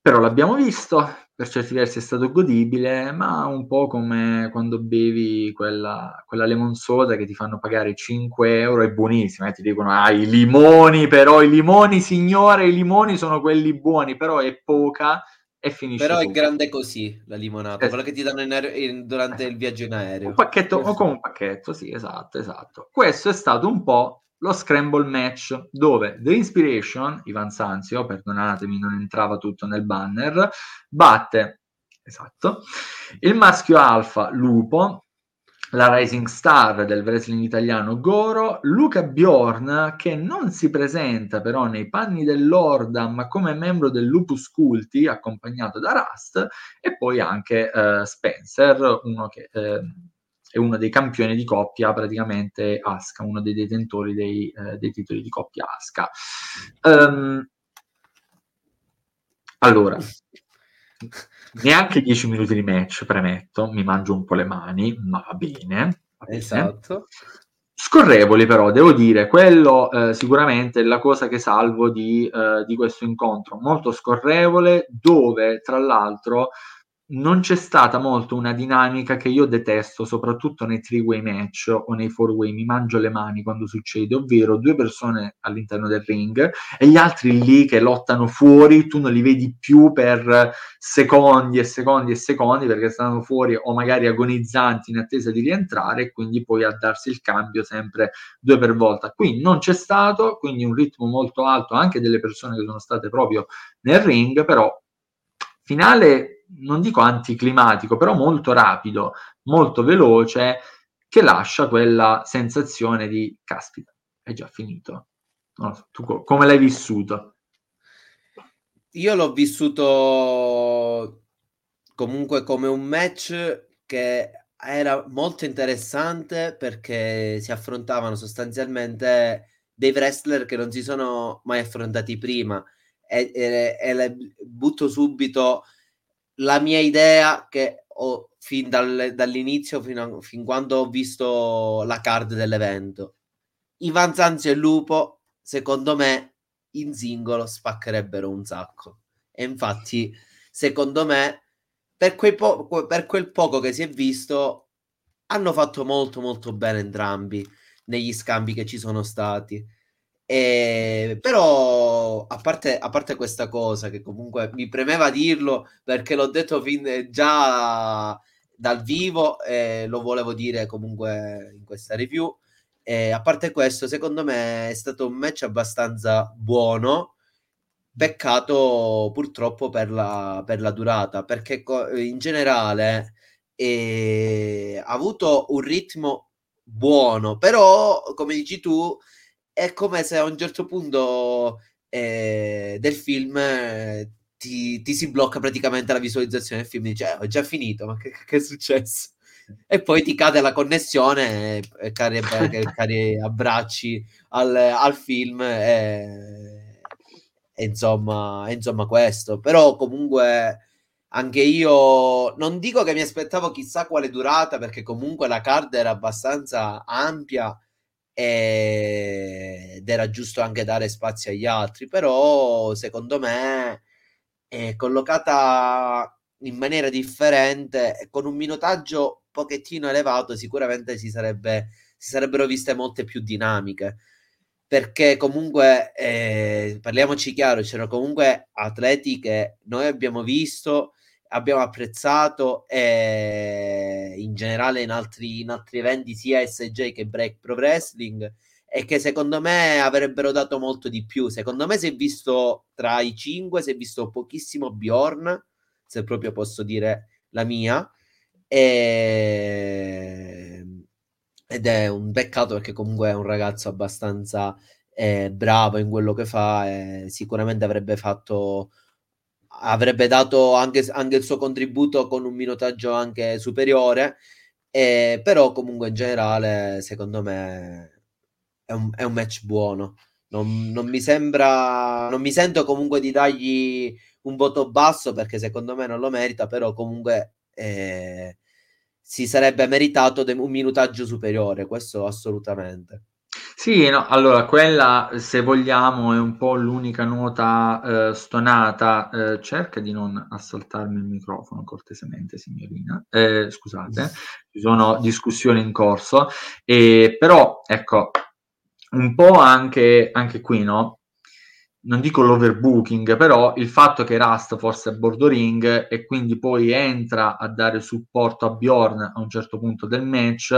però l'abbiamo visto, per certi versi è stato godibile, ma un po' come quando bevi quella, quella lemon soda che ti fanno pagare cinque euro, è buonissima, eh? Ti dicono, ah, i limoni, però, i limoni, signore, i limoni sono quelli buoni, però è poca e finisce. Però tutto. È grande così, la limonata, eh, quella che ti danno in aereo, in, durante eh, il viaggio in aereo. Un pacchetto, o con un pacchetto, sì, esatto, esatto. Questo è stato un po' lo Scramble Match, dove The Inspiration, Ivan Sanzio, perdonatemi, non entrava tutto nel banner, batte, esatto, il maschio alfa Lupo, la Rising Star del wrestling italiano Goro, Luca Bjorn, che non si presenta però nei panni dell'Orda, ma come membro del Lupus Culti, accompagnato da Rust, e poi anche eh, Spencer, uno che... Eh, è uno dei campioni di coppia praticamente Asuka, uno dei detentori dei, eh, dei titoli di coppia Asuka. Um, allora, neanche dieci minuti di match, premetto, mi mangio un po' le mani, ma va bene. Va bene. Esatto. Scorrevoli però, devo dire, quello eh, sicuramente è la cosa che salvo di, eh, di questo incontro, molto scorrevole, dove tra l'altro non c'è stata molto una dinamica che io detesto, soprattutto nei three-way match o nei four-way, mi mangio le mani quando succede, ovvero due persone all'interno del ring e gli altri lì che lottano fuori, tu non li vedi più per secondi e secondi e secondi perché stanno fuori o magari agonizzanti in attesa di rientrare e quindi poi a darsi il cambio sempre due per volta. Qui non c'è stato, quindi un ritmo molto alto anche delle persone che sono state proprio nel ring, però finale non dico anticlimatico, però molto rapido, molto veloce, che lascia quella sensazione di caspita, è già finito. Non so, tu co- come l'hai vissuto? Io l'ho vissuto comunque come un match che era molto interessante perché si affrontavano sostanzialmente dei wrestler che non si sono mai affrontati prima e, e, e le butto subito la mia idea che ho fin dal, dall'inizio fino a, fin quando ho visto la card dell'evento. I Vanzio e Lupo secondo me in singolo spaccherebbero un sacco e infatti secondo me per quel, po- per quel poco che si è visto hanno fatto molto molto bene entrambi negli scambi che ci sono stati. Eh, però a parte, a parte questa cosa che comunque mi premeva dirlo perché l'ho detto fin già dal vivo e eh, lo volevo dire comunque in questa review, eh, a parte questo secondo me è stato un match abbastanza buono, peccato purtroppo per la, per la durata perché co- in generale eh, ha avuto un ritmo buono, però come dici tu è come se a un certo punto eh, del film eh, ti, ti si blocca praticamente la visualizzazione del film, dici eh, ho già finito, ma che, che è successo? E poi ti cade la connessione e, e cari, cari abbracci al, al film e, e insomma, e insomma questo. Però comunque anche io non dico che mi aspettavo chissà quale durata perché comunque la card era abbastanza ampia ed era giusto anche dare spazio agli altri, però secondo me è collocata in maniera differente, con un minutaggio pochettino elevato sicuramente si sarebbe si sarebbero viste molte più dinamiche perché comunque eh, parliamoci chiaro, c'erano comunque atleti che noi abbiamo visto, abbiamo apprezzato eh, in generale in altri, in altri eventi sia S A J che Break Pro Wrestling e che secondo me avrebbero dato molto di più. Secondo me si è visto tra i cinque, si è visto pochissimo Bjorn, se proprio posso dire la mia, e... ed è un peccato perché comunque è un ragazzo abbastanza eh, bravo in quello che fa e sicuramente avrebbe fatto avrebbe dato anche, anche il suo contributo con un minutaggio anche superiore, eh, però comunque in generale secondo me è un, è un match buono, non, non mi sembra, non mi sento comunque di dargli un voto basso perché secondo me non lo merita, però comunque eh, si sarebbe meritato de- un minutaggio superiore, questo assolutamente. Sì, no, allora quella se vogliamo è un po' l'unica nota eh, stonata, eh, cerca di non assaltarmi il microfono cortesemente signorina, eh, scusate, ci sono discussioni in corso, eh, però ecco, un po' anche, anche qui no, non dico l'overbooking, però il fatto che Rust forse è a bordo ring e quindi poi entra a dare supporto a Bjorn a un certo punto del match,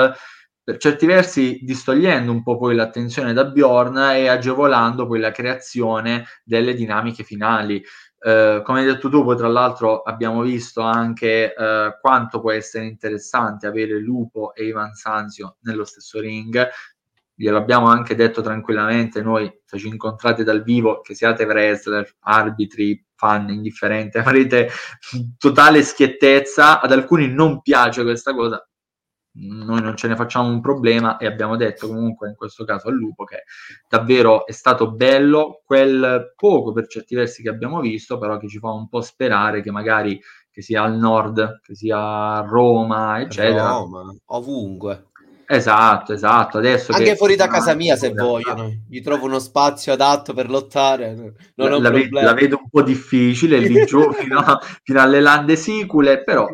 per certi versi distogliendo un po' poi l'attenzione da Bjorn e agevolando poi la creazione delle dinamiche finali. Eh, come hai detto tu, poi tra l'altro abbiamo visto anche eh, quanto può essere interessante avere Lupo e Ivan Sanzio nello stesso ring. Gliel'abbiamo anche detto tranquillamente noi, se ci incontrate dal vivo, che siate wrestler, arbitri, fan, indifferente, avrete totale schiettezza, ad alcuni non piace questa cosa, noi non ce ne facciamo un problema e abbiamo detto comunque in questo caso al Lupo che davvero è stato bello quel poco per certi versi che abbiamo visto, però che ci fa un po' sperare che magari che sia al nord, che sia a Roma eccetera, Roma, ovunque Esatto, esatto. Adesso anche che... fuori da casa mia, se vogliono, gli trovo uno spazio adatto per lottare. Non la, ho la, vedo, la vedo un po' difficile lì giù fino, a, fino alle lande sicule, però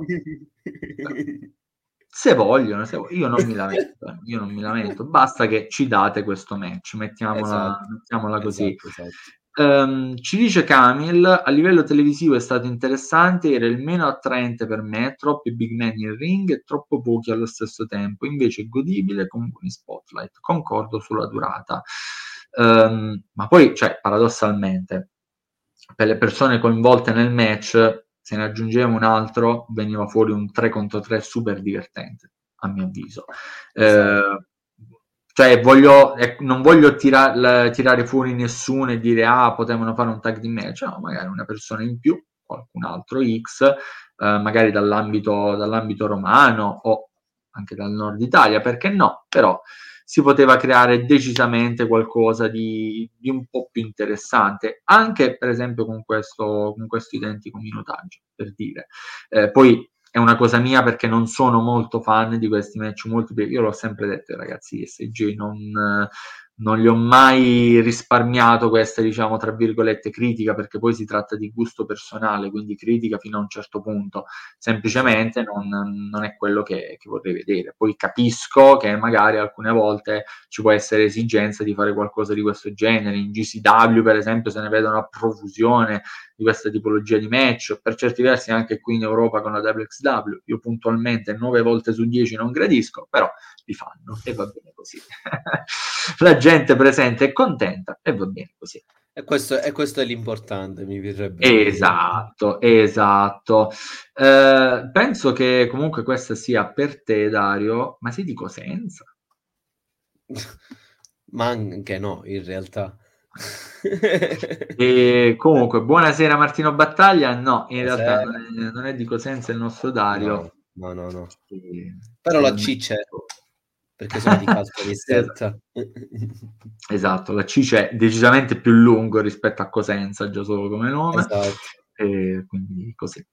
se vogliono, se vogliono, io non mi lamento, io non mi lamento. Basta che ci date questo match, mettiamola, esatto, mettiamola così. Esatto, esatto. Um, ci dice Camil, a livello televisivo è stato interessante, era il meno attraente per me, troppi big man in ring e troppo pochi allo stesso tempo, invece godibile con buoni spotlight, concordo sulla durata. Um, ma poi, cioè, paradossalmente, per le persone coinvolte nel match, se ne aggiungeva un altro, veniva fuori un tre contro tre super divertente, a mio avviso. Esatto. Uh, Cioè, voglio, eh, non voglio tirar, tirare fuori nessuno e dire ah, potevano fare un tag di match, no, magari una persona in più, qualcun altro X, eh, magari dall'ambito, dall'ambito romano o anche dal nord Italia, perché no? Però si poteva creare decisamente qualcosa di, di un po' più interessante, anche per esempio con questo, con questo identico minutaggio, per dire. Eh, poi... è una cosa mia perché non sono molto fan di questi match multipli. Io l'ho sempre detto, ragazzi, S G non, non gli ho mai risparmiato questa, diciamo, tra virgolette, critica, perché poi si tratta di gusto personale, quindi critica fino a un certo punto. Semplicemente non, non è quello che, che vorrei vedere. Poi capisco che magari alcune volte ci può essere esigenza di fare qualcosa di questo genere. In G C W, per esempio, se ne vede una profusione di questa tipologia di match, per certi versi anche qui in Europa con la W X W. Io puntualmente nove volte su dieci non gradisco, però li fanno e va bene così. La gente presente è contenta e va bene così. E questo, e questo è l'importante, mi verrebbe. Esatto, esatto. Eh, penso che comunque questa sia per te, Dario, ma se dico senza? Ma anche no, in realtà. E comunque buonasera Martino Battaglia, no, in realtà non è, non è di Cosenza il nostro Dario, no no no, no. E... però la ciccia è... perché sono di Calcio esatto. Esatto, la ciccia è decisamente più lungo rispetto a Cosenza già solo come nome, esatto. E quindi così.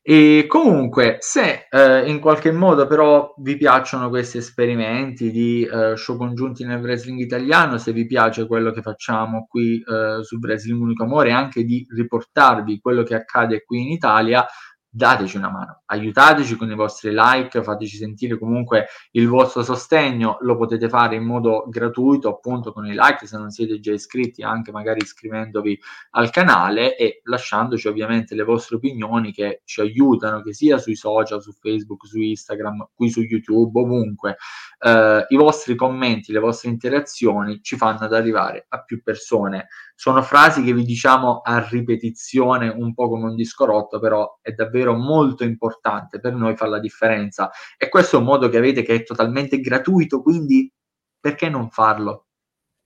E comunque, se eh, in qualche modo però vi piacciono questi esperimenti di eh, show congiunti nel wrestling italiano, se vi piace quello che facciamo qui eh, su Wrestling Unico Amore, anche di riportarvi quello che accade qui in Italia, dateci una mano, aiutateci con i vostri like, fateci sentire comunque il vostro sostegno. Lo potete fare in modo gratuito, appunto, con i like, se non siete già iscritti, anche magari iscrivendovi al canale e lasciandoci ovviamente le vostre opinioni che ci aiutano, che sia sui social, su Facebook, su Instagram, qui su YouTube, ovunque. Eh, i vostri commenti, le vostre interazioni ci fanno ad arrivare a più persone. Sono frasi che vi diciamo a ripetizione, un po' come un disco rotto, però è davvero molto importante per noi fare la differenza. E questo è un modo che avete che è totalmente gratuito, quindi perché non farlo?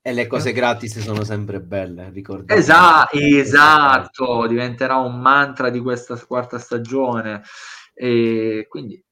E le cose gratis sono sempre belle, ricordate. Esatto, esatto, diventerà un mantra di questa quarta stagione. E quindi,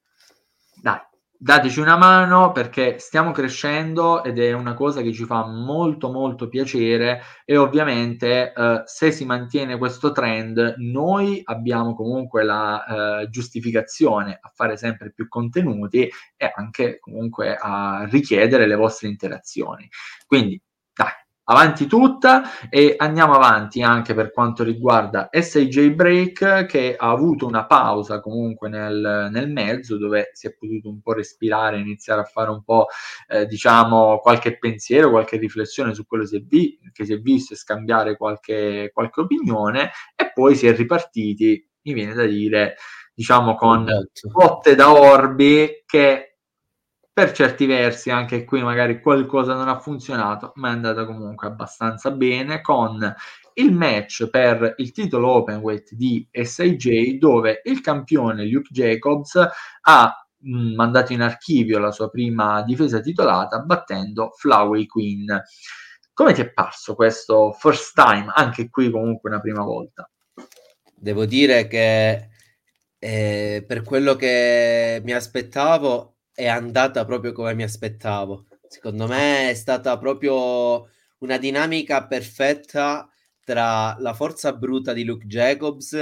dai. Dateci una mano perché stiamo crescendo ed è una cosa che ci fa molto molto piacere e ovviamente eh, se si mantiene questo trend noi abbiamo comunque la eh, giustificazione a fare sempre più contenuti e anche comunque a richiedere le vostre interazioni. Quindi dai, avanti tutta, e andiamo avanti anche per quanto riguarda S A J Break, che ha avuto una pausa comunque nel, nel mezzo, dove si è potuto un po' respirare, iniziare a fare un po' eh, diciamo qualche pensiero, qualche riflessione su quello che si è visto e scambiare qualche, qualche opinione, e poi si è ripartiti, mi viene da dire, diciamo con botte da orbi che... per certi versi anche qui magari qualcosa non ha funzionato, ma è andata comunque abbastanza bene con il match per il titolo openweight di S A J, dove il campione Luke Jacobs ha mh, mandato in archivio la sua prima difesa titolata battendo Flower Queen. Come ti è parso questo first time? Anche qui comunque una prima volta. Devo dire che eh, per quello che mi aspettavo è andata proprio come mi aspettavo. Secondo me è stata proprio una dinamica perfetta tra la forza bruta di Luke Jacobs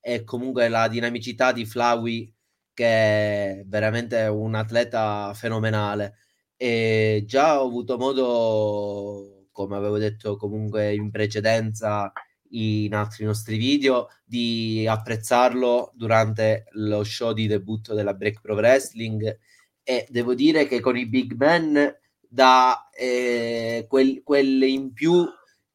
e comunque la dinamicità di Flowey, che è veramente un atleta fenomenale. e già ho avuto modo, come avevo detto comunque in precedenza in altri nostri video, di apprezzarlo durante lo show di debutto della Break Pro Wrestling, e devo dire che con i big man dà eh, quel, quel in più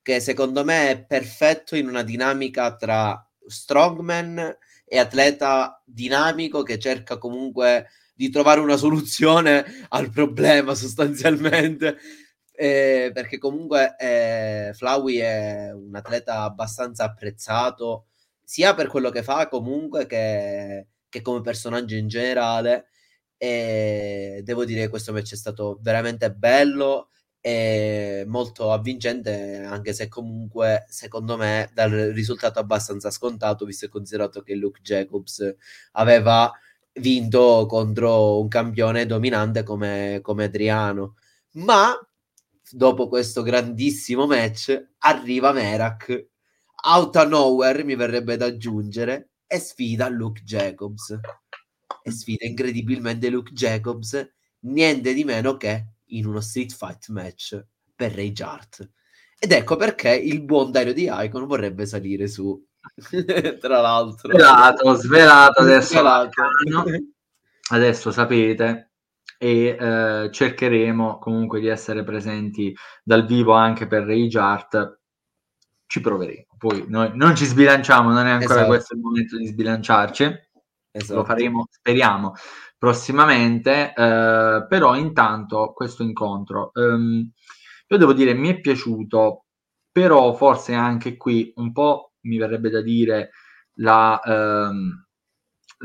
che secondo me è perfetto in una dinamica tra strongman e atleta dinamico che cerca comunque di trovare una soluzione al problema sostanzialmente, eh, perché comunque eh, Flowey è un atleta abbastanza apprezzato sia per quello che fa comunque che, che come personaggio in generale, e devo dire che questo match è stato veramente bello e molto avvincente, anche se comunque secondo me dal risultato abbastanza scontato, visto e considerato che Luke Jacobs aveva vinto contro un campione dominante come, come Adriano. Ma dopo questo grandissimo match arriva Merak out of nowhere, mi verrebbe da aggiungere, e sfida Luke Jacobs, e sfida incredibilmente Luke Jacobs niente di meno che in uno street fight match per Rage Art, ed ecco perché il buon Dario De Aicon vorrebbe salire su tra l'altro svelato, svelato adesso svelato. Adesso sapete, e eh, cercheremo comunque di essere presenti dal vivo anche per Rage Art, ci proveremo, poi noi non ci sbilanciamo, non è ancora esatto. Questo è il momento di sbilanciarci, esatto. Lo faremo, speriamo prossimamente, eh, però intanto questo incontro ehm, io devo dire mi è piaciuto, però forse anche qui un po' mi verrebbe da dire la, ehm,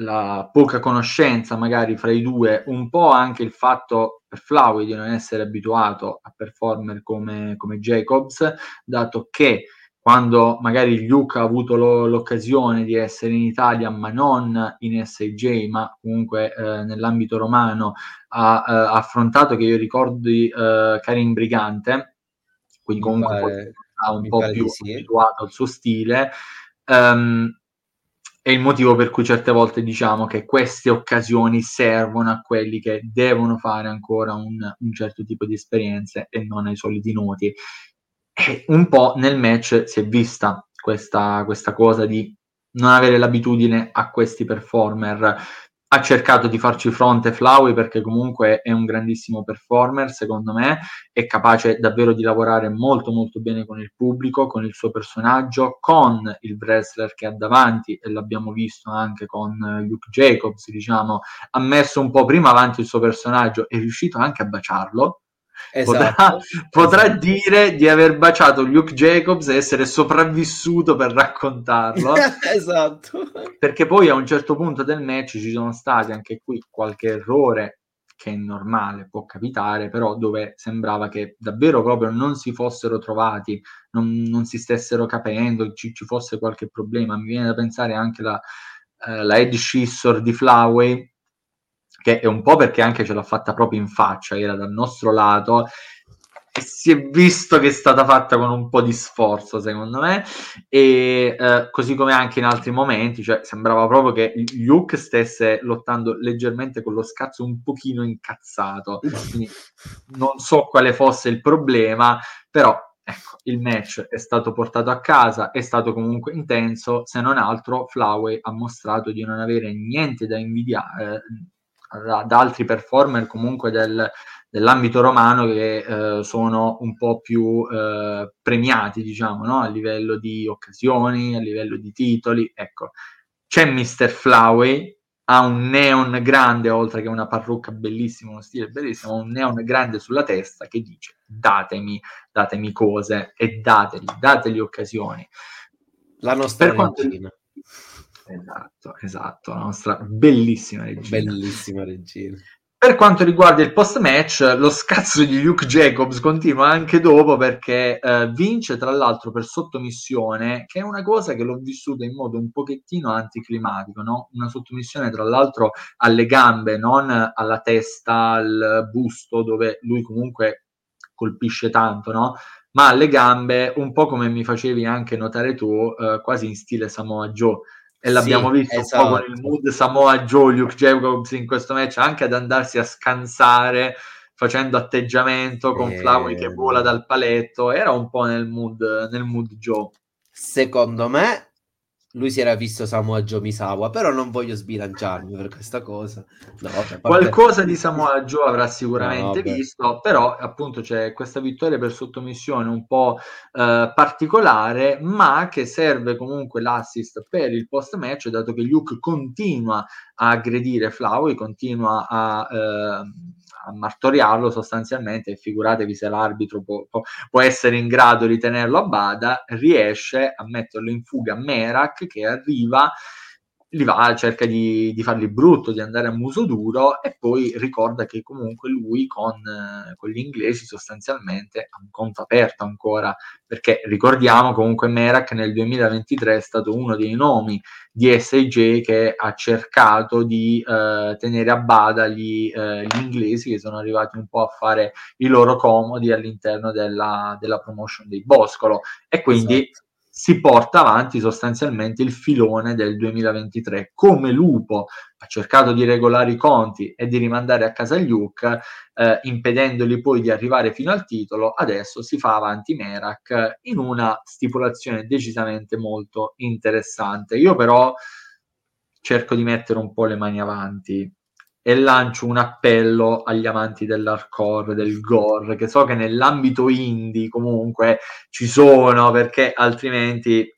la poca conoscenza magari fra i due, un po' anche il fatto per Flowey di non essere abituato a performer come, come Jacobs, dato che quando magari Luke ha avuto lo, l'occasione di essere in Italia, ma non in S A J, ma comunque eh, nell'ambito romano, ha eh, affrontato, che io ricordi, eh, Karim Brigante, quindi comunque pare, un po' più sì. Abituato al suo stile, um, è il motivo per cui certe volte diciamo che queste occasioni servono a quelli che devono fare ancora un, un certo tipo di esperienze e non ai soliti noti. Un po' nel match si è vista questa, questa cosa di non avere l'abitudine a questi performer. Ha cercato di farci fronte Flowey, perché comunque è un grandissimo performer, secondo me è capace davvero di lavorare molto molto bene con il pubblico, con il suo personaggio, con il wrestler che ha davanti, e l'abbiamo visto anche con Luke Jacobs, diciamo ha messo un po' prima avanti il suo personaggio, è riuscito anche a baciarlo. Esatto, potrà, esatto. potrà dire di aver baciato Luke Jacobs e essere sopravvissuto per raccontarlo esatto, perché poi a un certo punto del match ci sono stati anche qui qualche errore che è normale, può capitare, però dove sembrava che davvero proprio non si fossero trovati, non, non si stessero capendo, ci, ci fosse qualche problema. Mi viene da pensare anche la, eh, la Edge Scissor di Flowey, che è un po' perché anche ce l'ha fatta proprio in faccia, era dal nostro lato, e si è visto che è stata fatta con un po' di sforzo, secondo me, e eh, così come anche in altri momenti, cioè sembrava proprio che Luke stesse lottando leggermente con lo scazzo un pochino incazzato, quindi non so quale fosse il problema, però ecco, il match è stato portato a casa, è stato comunque intenso, se non altro Flowey ha mostrato di non avere niente da invidiare, eh, da altri performer comunque del, dell'ambito romano che eh, sono un po' più eh, premiati, diciamo, no? A livello di occasioni, a livello di titoli, ecco. C'è mister Flowey, ha un neon grande, oltre che una parrucca bellissima, uno stile bellissimo, un neon grande sulla testa che dice datemi, datemi cose e dateli, dateli occasioni. La nostra per quanto... Esatto, esatto, la nostra bellissima regina. Bellissima regina. Per quanto riguarda il post-match, lo scazzo di Luke Jacobs continua anche dopo, perché eh, vince tra l'altro per sottomissione, che è una cosa che l'ho vissuta in modo un pochettino anticlimatico, no? Una sottomissione tra l'altro alle gambe, non alla testa, al busto, dove lui comunque colpisce tanto, no? Ma alle gambe, un po' come mi facevi anche notare tu, eh, quasi in stile Samoa Joe. E l'abbiamo sì, visto esatto. Un po' con il mood Samoa Joe, Luke Jacobs in questo match, anche ad andarsi a scansare facendo atteggiamento con e... Flower che vola dal paletto, era un po' nel mood, nel mood Joe. Secondo me lui si era visto Samoa Joe Misawa, però non voglio sbilanciarmi per questa cosa. No, vabbè, qualcosa di Samoa Joe avrà sicuramente no, visto, però appunto c'è questa vittoria per sottomissione un po' eh, particolare, ma che serve comunque l'assist per il post match, dato che Luke continua a aggredire Flower, continua a... Eh, a martoriarlo sostanzialmente, e figuratevi se l'arbitro può, può essere in grado di tenerlo a bada. Riesce a metterlo in fuga Merak, che arriva, li va, cerca di, di fargli brutto, di andare a muso duro, e poi ricorda che comunque lui con, con gli inglesi sostanzialmente ha un conto aperto ancora, perché ricordiamo comunque Merak nel duemilaventitré è stato uno dei nomi di S A J che ha cercato di eh, tenere a bada gli, eh, gli inglesi, che sono arrivati un po' a fare i loro comodi all'interno della, della promotion dei Boscolo, e quindi... Esatto. Si porta avanti sostanzialmente il filone del duemilaventitré. Come Lupo ha cercato di regolare i conti e di rimandare a casa Luke, eh, impedendogli poi di arrivare fino al titolo, adesso si fa avanti Merak in una stipulazione decisamente molto interessante. Io però cerco di mettere un po' le mani avanti e lancio un appello agli amanti dell'hardcore, del gore, che so che nell'ambito indie comunque ci sono, perché altrimenti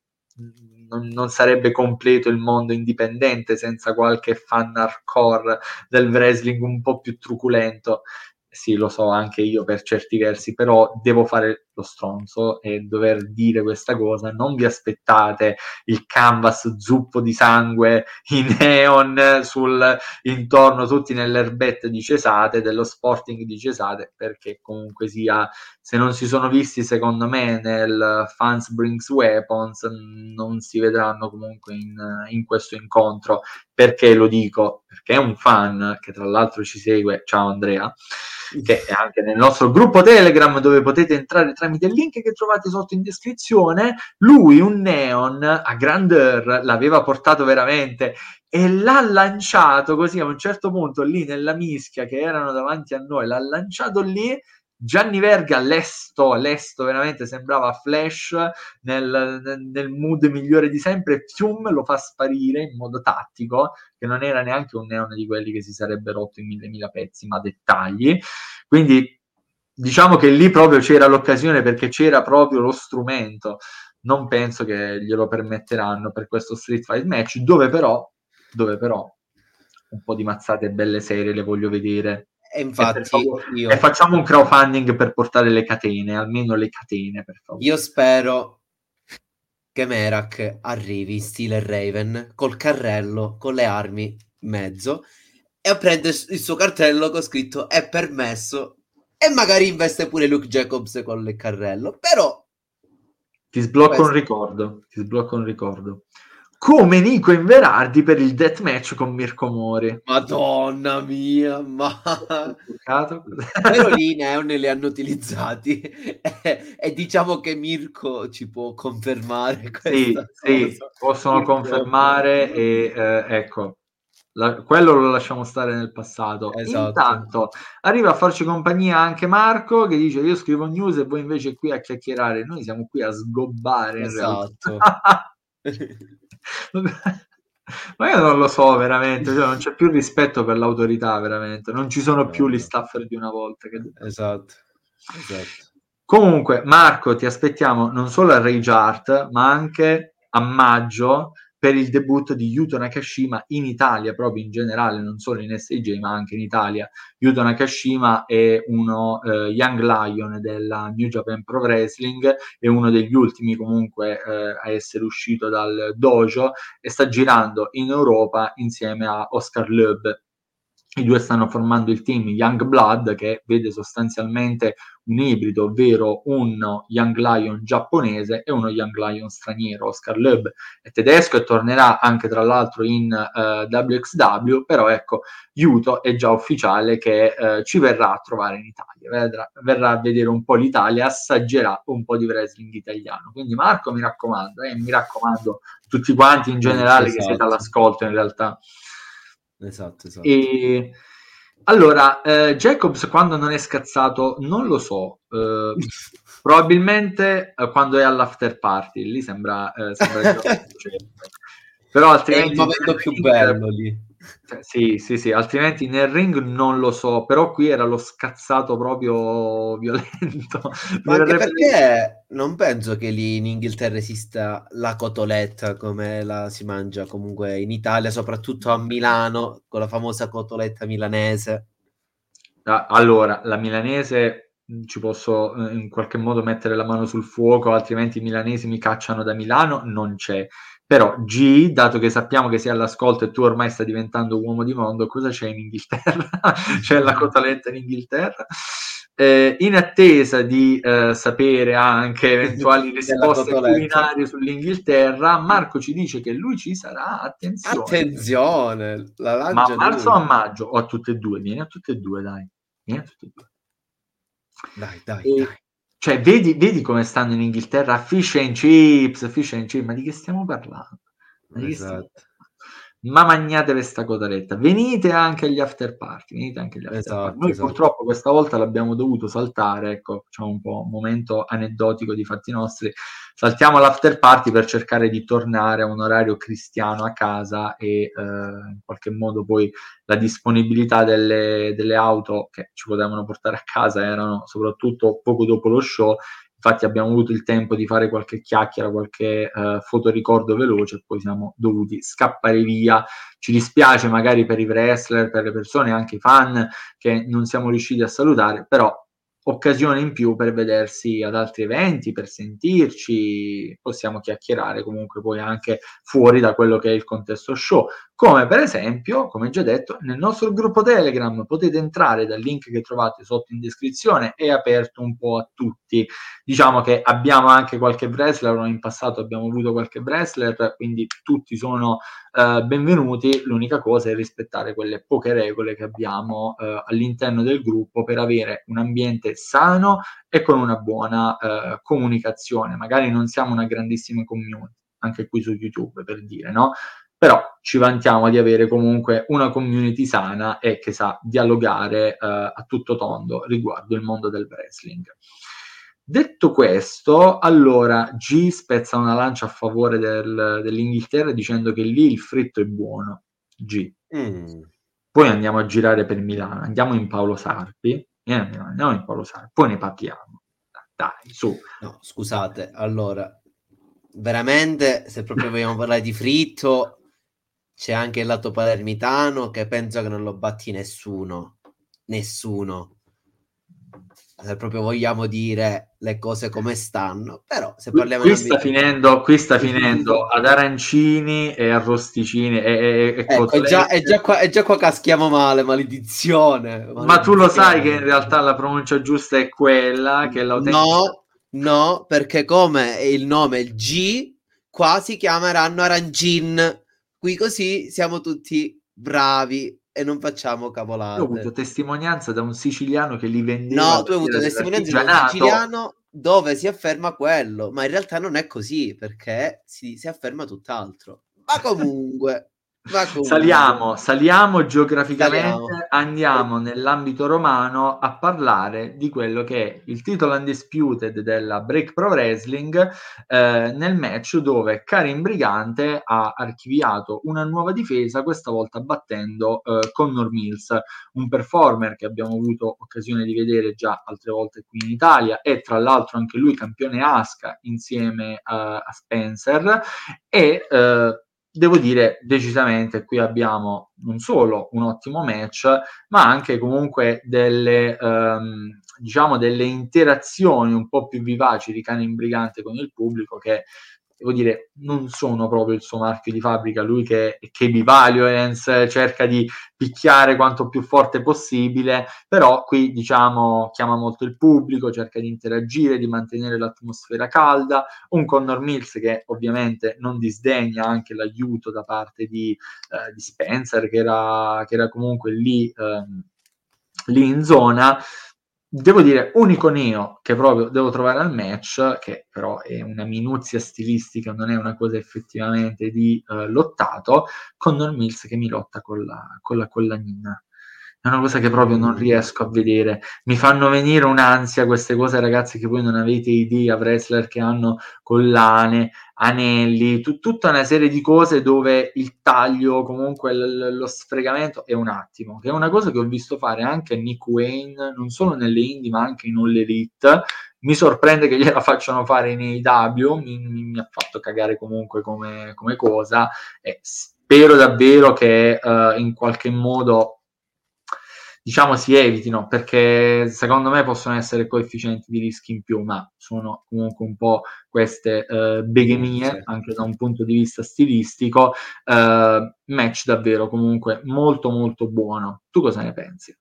non, non sarebbe completo il mondo indipendente senza qualche fan hardcore del wrestling un po' più truculento. Sì, lo so, anche io per certi versi, però devo fare lo stronzo e dover dire questa cosa. Non vi aspettate il canvas zuppo di sangue in neon sul, intorno tutti nelle erbette di Cesate, dello Sporting di Cesate, perché comunque sia, se non si sono visti secondo me nel Fans Brings Weapons, non si vedranno comunque in, in questo incontro. Perché lo dico? Perché è un fan che tra l'altro ci segue, ciao Andrea, che è anche nel nostro gruppo Telegram, dove potete entrare tramite il link che trovate sotto in descrizione. Lui un neon a grandeur l'aveva portato veramente, e l'ha lanciato così a un certo punto lì nella mischia che erano davanti a noi, l'ha lanciato lì. Gianni Verga lesto, lesto veramente, sembrava Flash nel, nel, nel mood migliore di sempre. Fium lo fa sparire in modo tattico, che non era neanche un neon di quelli che si sarebbe rotto in mille mila pezzi, ma dettagli. Quindi diciamo che lì proprio c'era l'occasione, perché c'era proprio lo strumento. Non penso che glielo permetteranno per questo Street Fight Match, dove però, dove però un po' di mazzate belle serie le voglio vedere. E infatti, e, favore, io... e facciamo un crowdfunding per portare le catene, almeno le catene, per favore. Io spero che Merak arrivi in stile Raven, col carrello, con le armi in mezzo, e prende il suo cartello con scritto "è permesso", e magari investe pure Luke Jacobs con il carrello. Però ti sblocco questo... un ricordo, ti sblocco un ricordo. Come Nico Inverardi per il death match con Mirko Mori. Madonna mia, ma... Però lì i neon li hanno utilizzati e, e diciamo che Mirko ci può confermare questa sì, cosa. Sì, possono Mirko confermare è... e eh, ecco, la, quello lo lasciamo stare nel passato. Esatto. Intanto arriva a farci compagnia anche Marco, che dice "io scrivo news e voi invece qui a chiacchierare". Noi siamo qui a sgobbare. Esatto. Ma io non lo so veramente, cioè, non c'è più rispetto per l'autorità, veramente non ci sono più gli staffer di una volta che... esatto, esatto. Comunque Marco, ti aspettiamo non solo a Rage Art, ma anche a maggio per il debutto di Yuto Nakashima in Italia, proprio in generale, non solo in S A J ma anche in Italia. Yuto Nakashima è uno eh, Young Lion della New Japan Pro Wrestling, è uno degli ultimi comunque eh, a essere uscito dal dojo, e sta girando in Europa insieme a Oscar Loeb. I due stanno formando il team Young Blood, che vede sostanzialmente un ibrido, ovvero uno Young Lion giapponese e uno Young Lion straniero. Oscar Loeb è tedesco e tornerà anche tra l'altro in uh, W X W, però ecco, Yuto è già ufficiale che uh, ci verrà a trovare in Italia, verrà, verrà a vedere un po' l'Italia, assaggerà un po' di wrestling italiano. Quindi Marco, mi raccomando, e eh, mi raccomando tutti quanti in generale, esatto, che siete all'ascolto in realtà. Esatto, esatto. E Allora, eh, Jacobs quando non è scazzato non lo so, eh, probabilmente eh, quando è all'after party lì sembra, eh, sembra che però altrimenti è il momento più bello lì. Cioè, sì, sì, sì, altrimenti nel ring non lo so, però qui era lo scazzato proprio violento. Ma anche perché non penso che lì in Inghilterra esista la cotoletta come la si mangia comunque in Italia, soprattutto a Milano, con la famosa cotoletta milanese. Allora, la milanese ci posso in qualche modo mettere la mano sul fuoco, altrimenti i milanesi mi cacciano da Milano, non c'è. Però G, dato che sappiamo che sei all'ascolto e tu ormai stai diventando uomo di mondo, cosa c'è in Inghilterra? C'è la cotoletta in Inghilterra? Eh, in attesa di eh, sapere anche eventuali risposte culinarie sull'Inghilterra, Marco ci dice che lui ci sarà, attenzione. Attenzione! La Ma a marzo o a maggio? O a tutte e due? Vieni a tutte e due, dai. Vieni a tutte e due. Dai, dai, e... dai. Cioè, vedi, vedi come stanno in Inghilterra, fish and chips, fish and chips, ma di che stiamo parlando? Ma, esatto. che stiamo parlando? Ma magnate questa cotoletta, venite anche agli after party, venite anche agli after esatto, party. Noi esatto. purtroppo questa volta l'abbiamo dovuto saltare, ecco, c'è un po' un momento aneddotico di fatti nostri, saltiamo l'after party per cercare di tornare a un orario cristiano a casa e eh, in qualche modo poi la disponibilità delle, delle auto che ci potevano portare a casa erano soprattutto poco dopo lo show, infatti abbiamo avuto il tempo di fare qualche chiacchiera, qualche eh, fotoricordo veloce e poi siamo dovuti scappare via. Ci dispiace magari per i wrestler, per le persone, anche i fan che non siamo riusciti a salutare, però occasione in più per vedersi ad altri eventi, per sentirci, possiamo chiacchierare comunque poi anche fuori da quello che è il contesto show, come per esempio, come già detto, nel nostro gruppo Telegram. Potete entrare dal link che trovate sotto in descrizione, è aperto un po' a tutti, diciamo che abbiamo anche qualche wrestler, in passato abbiamo avuto qualche wrestler, quindi tutti sono eh, benvenuti, l'unica cosa è rispettare quelle poche regole che abbiamo eh, all'interno del gruppo per avere un ambiente sano e con una buona eh, comunicazione. Magari non siamo una grandissima community, anche qui su YouTube per dire, no? Però ci vantiamo di avere comunque una community sana e che sa dialogare eh, a tutto tondo riguardo il mondo del wrestling. Detto questo, allora G spezza una lancia a favore del, dell'Inghilterra dicendo che lì il fritto è buono. G. Mm. Poi andiamo a girare per Milano, andiamo in Paolo Sarpi, andiamo in Paolo Sarpi, poi ne parliamo. Dai, su. No, scusate, allora, veramente, se proprio vogliamo parlare di fritto, c'è anche il lato palermitano che penso che non lo batti nessuno, nessuno. Se proprio vogliamo dire le cose come stanno, però se parliamo qui, qui sta ambito... finendo, qui sta finendo ad arancini e arrosticini e, e, e ecco, è, già, è, già qua, è già qua caschiamo male, maledizione, maledizione. Ma tu lo sai che in realtà la pronuncia giusta è quella che è l'autentica? No, no, perché come il nome il G qua si chiameranno arancin, qui così siamo tutti bravi e non facciamo cavolate. Io ho avuto testimonianza da un siciliano che li vendeva. No, tu hai avuto testimonianza da un siciliano dove si afferma quello, ma in realtà non è così, perché si, si afferma tutt'altro. Ma comunque, ma comunque. Saliamo, saliamo geograficamente, saliamo. Andiamo nell'ambito romano a parlare di quello che è il titolo undisputed della Break Pro Wrestling, eh, nel match dove Karim Brigante ha archiviato una nuova difesa, questa volta battendo eh, Connor Mills, un performer che abbiamo avuto occasione di vedere già altre volte qui in Italia e tra l'altro anche lui campione Asuka insieme a, a Spencer e eh, devo dire decisamente qui abbiamo non solo un ottimo match ma anche comunque delle ehm, diciamo delle interazioni un po' più vivaci di Karim Brigante con il pubblico che devo dire non sono proprio il suo marchio di fabbrica, lui che che di violence cerca di picchiare quanto più forte possibile, però qui diciamo chiama molto il pubblico, cerca di interagire, di mantenere l'atmosfera calda, un Connor Mills che ovviamente non disdegna anche l'aiuto da parte di, eh, di Spencer che era, che era comunque lì, eh, lì in zona. Devo dire, unico neo che proprio devo trovare al match, che però è una minuzia stilistica, non è una cosa effettivamente di eh, lottato, Connor Mills che mi lotta con la, con la collanina. è una cosa che proprio non riesco a vedere. Mi fanno venire un'ansia queste cose, ragazzi, che voi non avete idea. Wrestler che hanno collane, anelli, t- tutta una serie di cose dove il taglio, comunque l- lo sfregamento è un attimo, che è una cosa che ho visto fare anche a Nick Wayne, non solo nelle indie ma anche in All Elite. Mi sorprende che gliela facciano fare nei W, mi, mi, mi ha fatto cagare comunque come, come cosa, e spero davvero che uh, in qualche modo, diciamo, si evitino, perché secondo me possono essere coefficienti di rischi in più, ma sono comunque un po' queste uh, begherie, sì, anche da un punto di vista stilistico. Uh, match davvero comunque molto molto buono. Tu cosa ne pensi?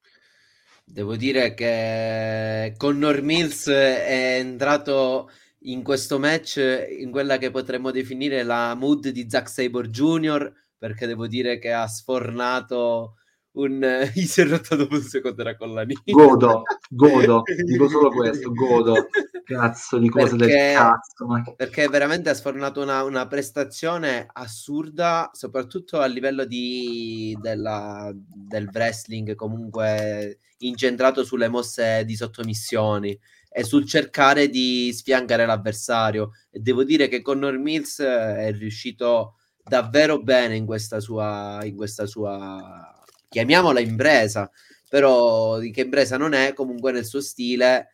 Devo dire che Connor Mills è entrato in questo match in quella che potremmo definire la mood di Zack Sabre Junior, perché devo dire che ha sfornato un gli si è rotto dopo il secondo racollanino. Godo, godo, dico solo questo, godo. Cazzo di cose perché, del cazzo. Ma... Perché veramente ha sfornato una, una prestazione assurda, soprattutto a livello di della, del wrestling, comunque incentrato sulle mosse di sottomissioni e sul cercare di sfiancare l'avversario. E devo dire che Connor Mills è riuscito davvero bene in questa sua in questa sua chiamiamola impresa, però che impresa non è, comunque nel suo stile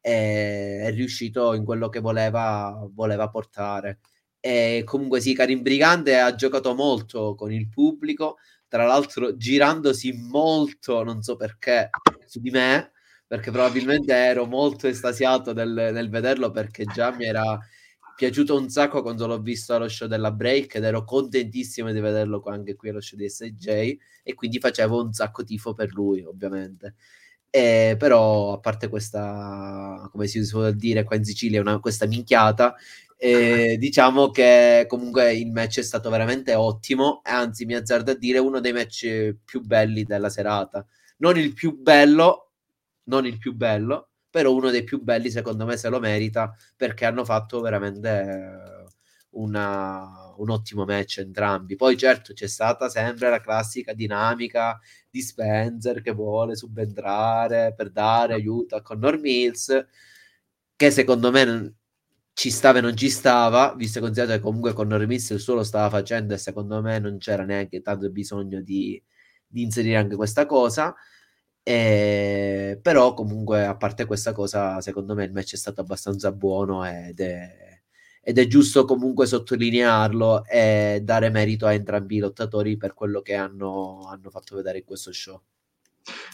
è, è riuscito in quello che voleva, voleva portare. E comunque sì, Karim Brigante ha giocato molto con il pubblico, tra l'altro girandosi molto, non so perché, su di me, perché probabilmente ero molto estasiato del, nel vederlo, perché già mi era piaciuto un sacco quando l'ho visto allo show della Break ed ero contentissimo di vederlo anche qui allo show di S A J, e quindi facevo un sacco tifo per lui, ovviamente. E però, a parte questa, come si suol dire qua in Sicilia, una, questa minchiata, eh, diciamo che comunque il match è stato veramente ottimo, anzi mi azzardo a dire uno dei match più belli della serata. Non il più bello, non il più bello, però uno dei più belli, secondo me se lo merita, perché hanno fatto veramente una, un ottimo match entrambi. Poi certo c'è stata sempre la classica dinamica di Spencer che vuole subentrare per dare aiuto a Connor Mills, che secondo me ci stava e non ci stava, visto e considerato che comunque Connor Mills il suo lo stava facendo e secondo me non c'era neanche tanto bisogno di, di inserire anche questa cosa. Eh, però comunque a parte questa cosa, secondo me il match è stato abbastanza buono ed è, ed è giusto comunque sottolinearlo e dare merito a entrambi i lottatori per quello che hanno, hanno fatto vedere in questo show.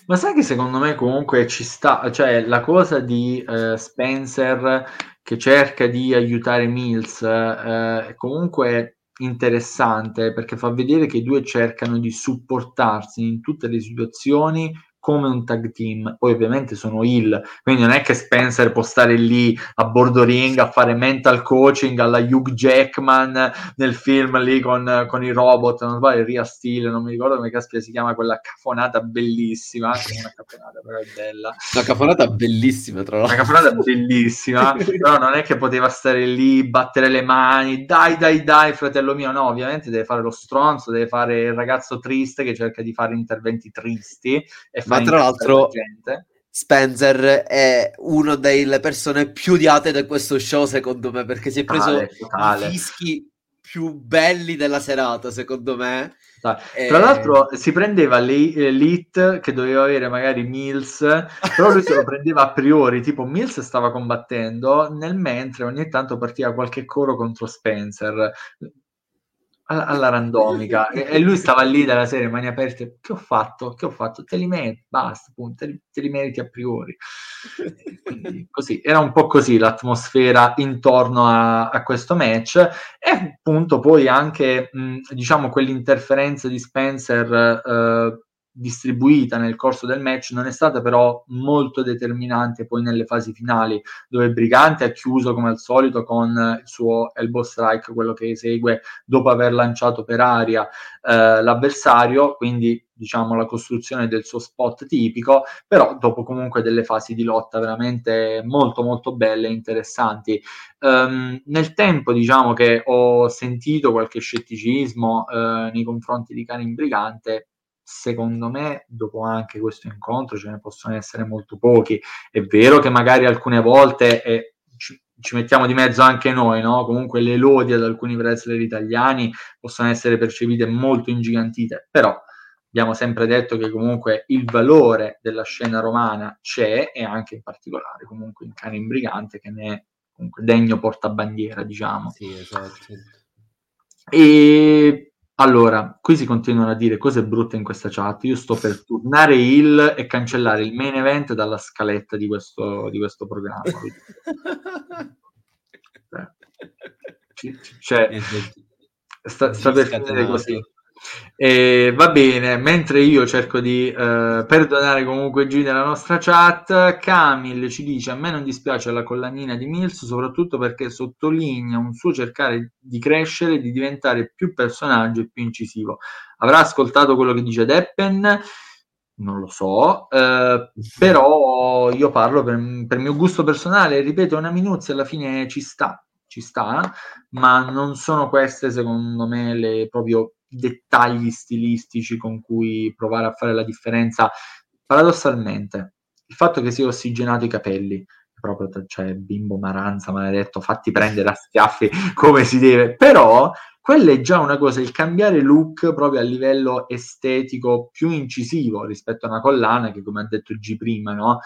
Ma sai che secondo me comunque ci sta, cioè la cosa di eh, Spencer che cerca di aiutare Mills eh, è comunque interessante, perché fa vedere che i due cercano di supportarsi in tutte le situazioni come un tag team. Poi ovviamente sono heel, quindi non è che Spencer può stare lì a bordo ring a fare mental coaching alla Hugh Jackman nel film lì con, con i robot, non sbaglio, Rhea Steele, non mi ricordo come caspita si chiama quella cafonata bellissima, anche una cafonata però è bella, una cafonata bellissima tra l'altro, una cafonata bellissima però non è che poteva stare lì, battere le mani, dai dai dai fratello mio, no, ovviamente deve fare lo stronzo, deve fare il ragazzo triste che cerca di fare interventi tristi. E ma tra l'altro la Spencer è una delle persone più odiate da questo show, secondo me, perché si è preso tale, i fischi più belli della serata, secondo me. E... tra l'altro si prendeva l'Elite che doveva avere magari Mills, però lui se lo prendeva a priori, tipo Mills stava combattendo nel mentre ogni tanto partiva qualche coro contro Spencer alla randomica e lui stava lì dalla serie mani aperte, che ho fatto? che ho fatto? Te li meriti, basta, punto, te, te li meriti a priori. Quindi così, era un po' così l'atmosfera intorno a, a questo match, e appunto poi anche mh, diciamo quell'interferenza di Spencer eh, distribuita nel corso del match non è stata però molto determinante poi nelle fasi finali, dove Brigante ha chiuso come al solito con il suo elbow strike, quello che esegue dopo aver lanciato per aria eh, l'avversario, quindi diciamo la costruzione del suo spot tipico, però dopo comunque delle fasi di lotta veramente molto molto belle e interessanti. Um, nel tempo diciamo che ho sentito qualche scetticismo eh, nei confronti di Karim Brigante, secondo me dopo anche questo incontro ce ne possono essere molto pochi. È vero che magari alcune volte è, ci, ci mettiamo di mezzo anche noi, no? Comunque le lodi ad alcuni wrestler italiani possono essere percepite molto ingigantite, però abbiamo sempre detto che comunque il valore della scena romana c'è, e anche in particolare comunque in Karim Brigante, che ne è comunque degno portabandiera, diciamo. Sì, esatto. E allora, qui si continuano a dire cose brutte in questa chat. Io sto per tornare il e cancellare il main event dalla scaletta di questo, di questo programma. Cioè, sta, sta per finire così. Eh, va bene, mentre io cerco di eh, perdonare comunque G nella nostra chat, Camille ci dice: a me non dispiace la collanina di Mills, soprattutto perché sottolinea un suo cercare di crescere, di diventare più personaggio e più incisivo. Avrà ascoltato quello che dice Deppen? Non lo so, eh, però io parlo per, per mio gusto personale, ripeto, una minuzia alla fine ci sta, ci sta, ma non sono queste secondo me le proprio dettagli stilistici con cui provare a fare la differenza. Paradossalmente il fatto che sia ossigenato i capelli, proprio cioè bimbo Maranza maledetto, fatti prendere a schiaffi come si deve, però quella è già una cosa, il cambiare look proprio a livello estetico più incisivo rispetto a una collana che, come ha detto G prima, no,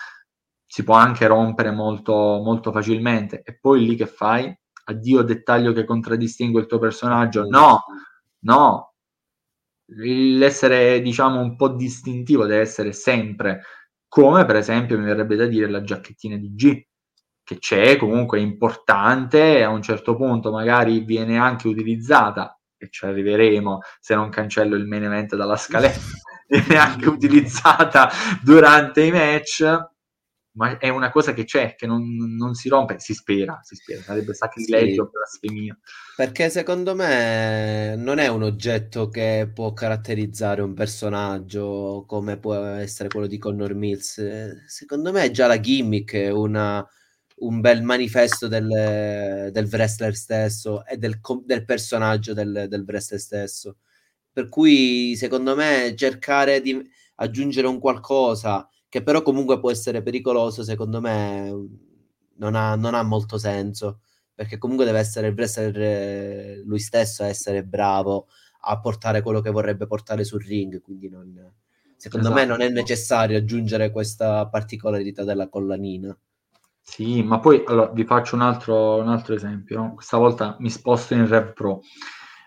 si può anche rompere molto, molto facilmente, e poi lì che fai? Addio dettaglio che contraddistingue il tuo personaggio, no no l'essere, diciamo, un po' distintivo deve essere sempre, come per esempio mi verrebbe da dire la giacchettina di G, che c'è, comunque è importante, a un certo punto magari viene anche utilizzata, e ci arriveremo se non cancello il main event dalla scaletta, viene anche utilizzata durante i match, ma è una cosa che c'è, che non, non si rompe, si spera, si spera, sarebbe sacrilegio, sì, blasfemia. Perché secondo me non è un oggetto che può caratterizzare un personaggio come può essere quello di Connor Mills. Secondo me è già la gimmick, è una, un bel manifesto del, del wrestler stesso e del, del personaggio del, del wrestler stesso. Per cui secondo me cercare di aggiungere un qualcosa che però comunque può essere pericoloso, secondo me non ha, non ha molto senso, perché comunque deve essere, deve essere lui stesso a essere bravo a portare quello che vorrebbe portare sul ring, quindi non, secondo esatto. me non è necessario aggiungere questa particolarità della collanina. Sì, ma poi allora vi faccio un altro, un altro esempio, no? Questa volta mi sposto in Rev Pro.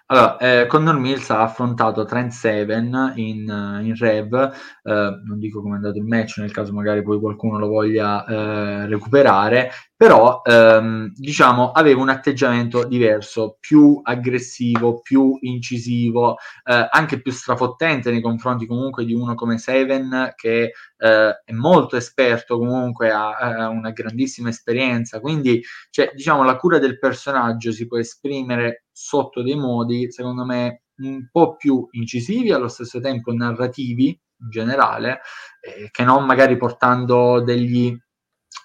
Allora, eh, Connor Mills ha affrontato Trent Seven in, in Rev, eh, non dico come è andato il match, nel caso magari poi qualcuno lo voglia eh, recuperare, però ehm, diciamo aveva un atteggiamento diverso, più aggressivo, più incisivo, eh, anche più strafottente nei confronti comunque di uno come Seven, che eh, è molto esperto, comunque ha, ha una grandissima esperienza, quindi cioè, diciamo la cura del personaggio si può esprimere sotto dei modi secondo me un po' più incisivi, allo stesso tempo narrativi in generale, eh, che non magari portando degli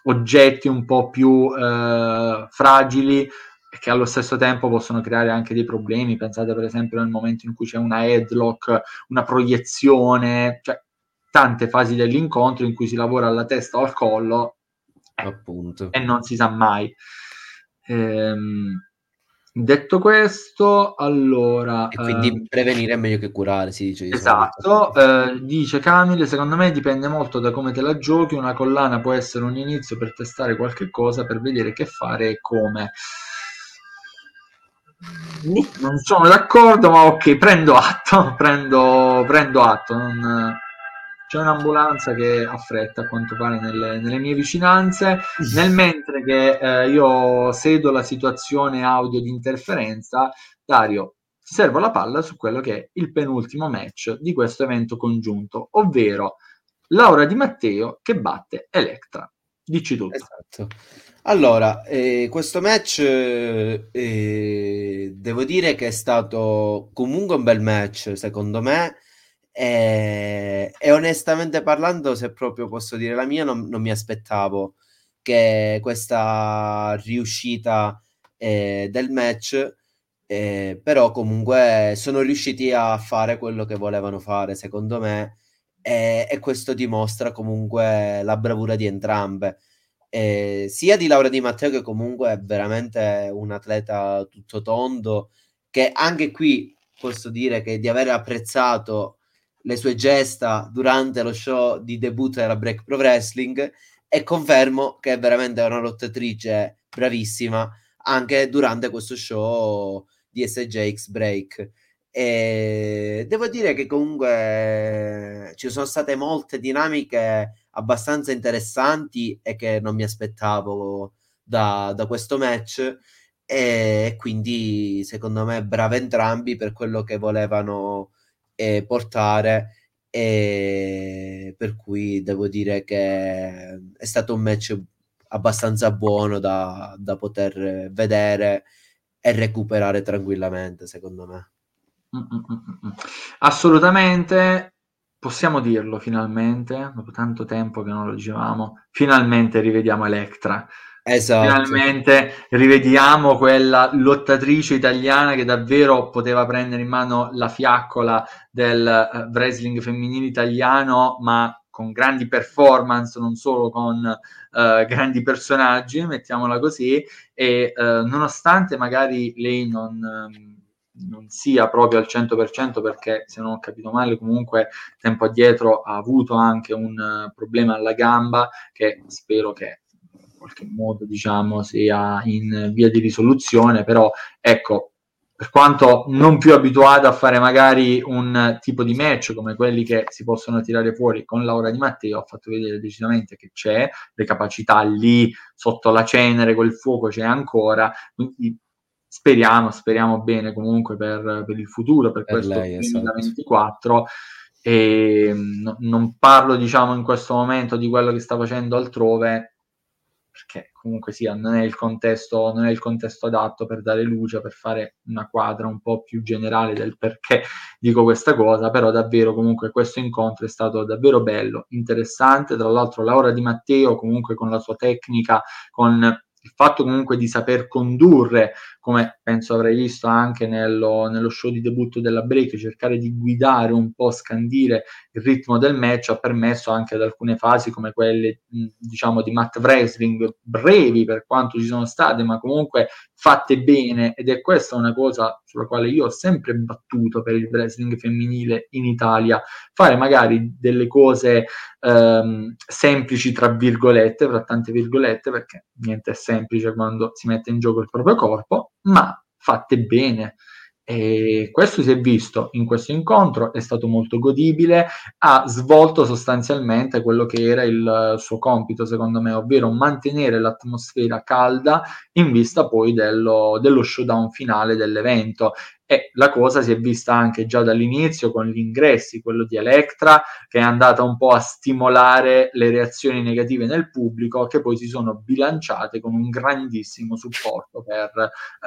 oggetti un po' più eh, fragili, che allo stesso tempo possono creare anche dei problemi. Pensate per esempio nel momento in cui c'è una headlock, una proiezione, cioè tante fasi dell'incontro in cui si lavora alla testa o al collo, eh, appunto, e non si sa mai. ehm Detto questo, allora... E quindi ehm... prevenire è meglio che curare, si dice. Di esatto, eh, dice Camille, secondo me dipende molto da come te la giochi, una collana può essere un inizio per testare qualche cosa, per vedere che fare e come. Non sono d'accordo, ma ok, prendo atto, prendo, prendo atto. Non... C'è un'ambulanza che affretta a quanto pare nelle, nelle mie vicinanze, nel mentre che eh, io sedo la situazione audio di interferenza. Dario, ti servo la palla su quello che è il penultimo match di questo evento congiunto, ovvero Laura Di Matteo che batte Electra. Dici tutto. Esatto. Allora, eh, questo match eh, devo dire che è stato comunque un bel match, secondo me. E, e onestamente parlando, se proprio posso dire la mia, non, non mi aspettavo che questa riuscita eh, del match eh, però comunque sono riusciti a fare quello che volevano fare, secondo me, eh, e questo dimostra comunque la bravura di entrambe, eh, sia di Laura Di Matteo, che comunque è veramente un atleta tutto tondo, che anche qui posso dire che di aver apprezzato le sue gesta durante lo show di debutto della Break Pro Wrestling, e confermo che è veramente una lottatrice bravissima anche durante questo show di S J X Break. E devo dire che comunque ci sono state molte dinamiche abbastanza interessanti e che non mi aspettavo da, da questo match, e quindi secondo me brave entrambi per quello che volevano e portare, e per cui devo dire che è stato un match abbastanza buono da, da poter vedere e recuperare tranquillamente, secondo me. Assolutamente, possiamo dirlo finalmente, dopo tanto tempo che non lo dicevamo, finalmente rivediamo Electra. Esatto. Finalmente rivediamo quella lottatrice italiana che davvero poteva prendere in mano la fiaccola del wrestling femminile italiano, ma con grandi performance, non solo con uh, grandi personaggi, mettiamola così, e uh, nonostante magari lei non... Um, non sia proprio al cento per cento, perché se non ho capito male comunque tempo addietro ha avuto anche un uh, problema alla gamba, che spero che in qualche modo diciamo sia in via di risoluzione, però ecco, per quanto non più abituata a fare magari un tipo di match come quelli che si possono tirare fuori con Laura Di Matteo, ha fatto vedere decisamente che c'è, le capacità lì sotto la cenere, quel fuoco c'è ancora, quindi Speriamo, speriamo bene comunque per, per il futuro, per, per questo lei, duemilaventiquattro, esatto. E no, non parlo diciamo in questo momento di quello che sta facendo altrove, perché comunque sia non è il contesto, non è il contesto adatto per dare luce, per fare una quadra un po' più generale del perché dico questa cosa, però davvero comunque questo incontro è stato davvero bello, interessante, tra l'altro Laura Di Matteo comunque con la sua tecnica, con il fatto comunque di saper condurre, come penso avrei visto anche nello, nello show di debutto della Break, cercare di guidare un po', scandire il ritmo del match, ha permesso anche ad alcune fasi come quelle diciamo di mat wrestling, brevi per quanto ci sono state, ma comunque fatte bene, ed è questa una cosa sulla quale io ho sempre battuto per il wrestling femminile in Italia, fare magari delle cose ehm, semplici tra virgolette, tra tante virgolette, perché niente è semplice quando si mette in gioco il proprio corpo, ma fatte bene, e questo si è visto in questo incontro, è stato molto godibile, ha svolto sostanzialmente quello che era il suo compito secondo me, ovvero mantenere l'atmosfera calda in vista poi dello, dello showdown finale dell'evento, e la cosa si è vista anche già dall'inizio con gli ingressi, quello di Electra che è andata un po' a stimolare le reazioni negative nel pubblico, che poi si sono bilanciate con un grandissimo supporto per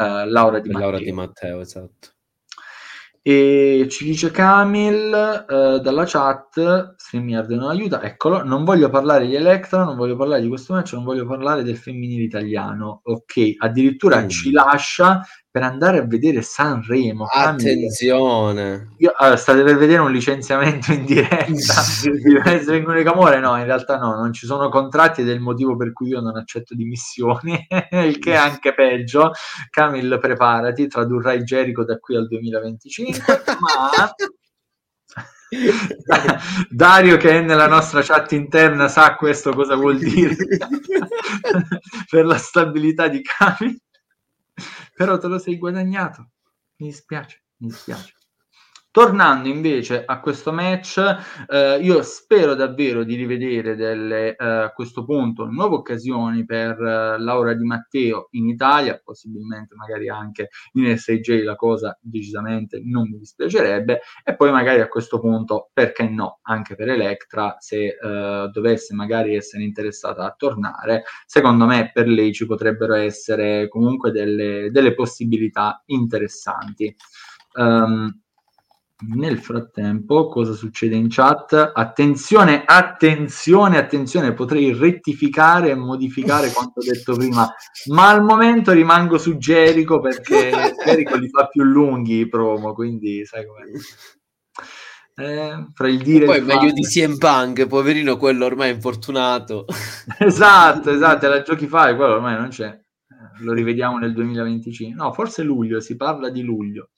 eh, Laura Di per Matteo Laura Di Matteo, esatto. E ci dice Camil eh, dalla chat, StreamYard non aiuta, eccolo, non voglio parlare di Electra, non voglio parlare di questo match, non voglio parlare del femminile italiano, ok, addirittura mm. ci lascia per andare a vedere Sanremo. Attenzione! Io, allora, state per vedere un licenziamento in diretta di Wrestling Unico Amore? No, in realtà no, non ci sono contratti ed è il motivo per cui io non accetto dimissioni, il che è anche peggio. Camil, preparati, tradurrai Jericho da qui al duemilaventicinque, ma... Dario che è nella nostra chat interna sa questo cosa vuol dire per la stabilità di Camil. Però te lo sei guadagnato, mi dispiace, mi dispiace. Tornando invece a questo match, eh, io spero davvero di rivedere delle, eh, a questo punto nuove occasioni per eh, Laura Di Matteo in Italia, possibilmente magari anche in S A J, la cosa decisamente non mi dispiacerebbe, e poi magari a questo punto, perché no, anche per Electra, se eh, dovesse magari essere interessata a tornare, secondo me per lei ci potrebbero essere comunque delle, delle possibilità interessanti. Um, Nel frattempo, cosa succede in chat? Attenzione, attenzione, attenzione, potrei rettificare e modificare quanto detto prima, ma al momento rimango su Jericho perché Jericho li fa più lunghi i promo, quindi sai com'è. Eh, fra il dire e poi il meglio fare. Di C M Punk, poverino, quello ormai è infortunato. Esatto, esatto, la giochi fai, quello ormai non c'è. Lo rivediamo nel duemilaventicinque. No, forse luglio, si parla di luglio.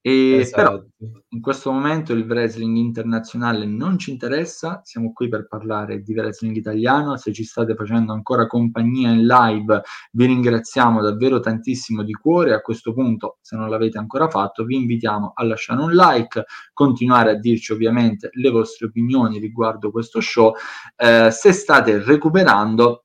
E esatto. Però in questo momento il wrestling internazionale non ci interessa, siamo qui per parlare di wrestling italiano. Se ci state facendo ancora compagnia in live vi ringraziamo davvero tantissimo di cuore. A questo punto, se non l'avete ancora fatto, vi invitiamo a lasciare un like, continuare a dirci ovviamente le vostre opinioni riguardo questo show. Eh, se state recuperando,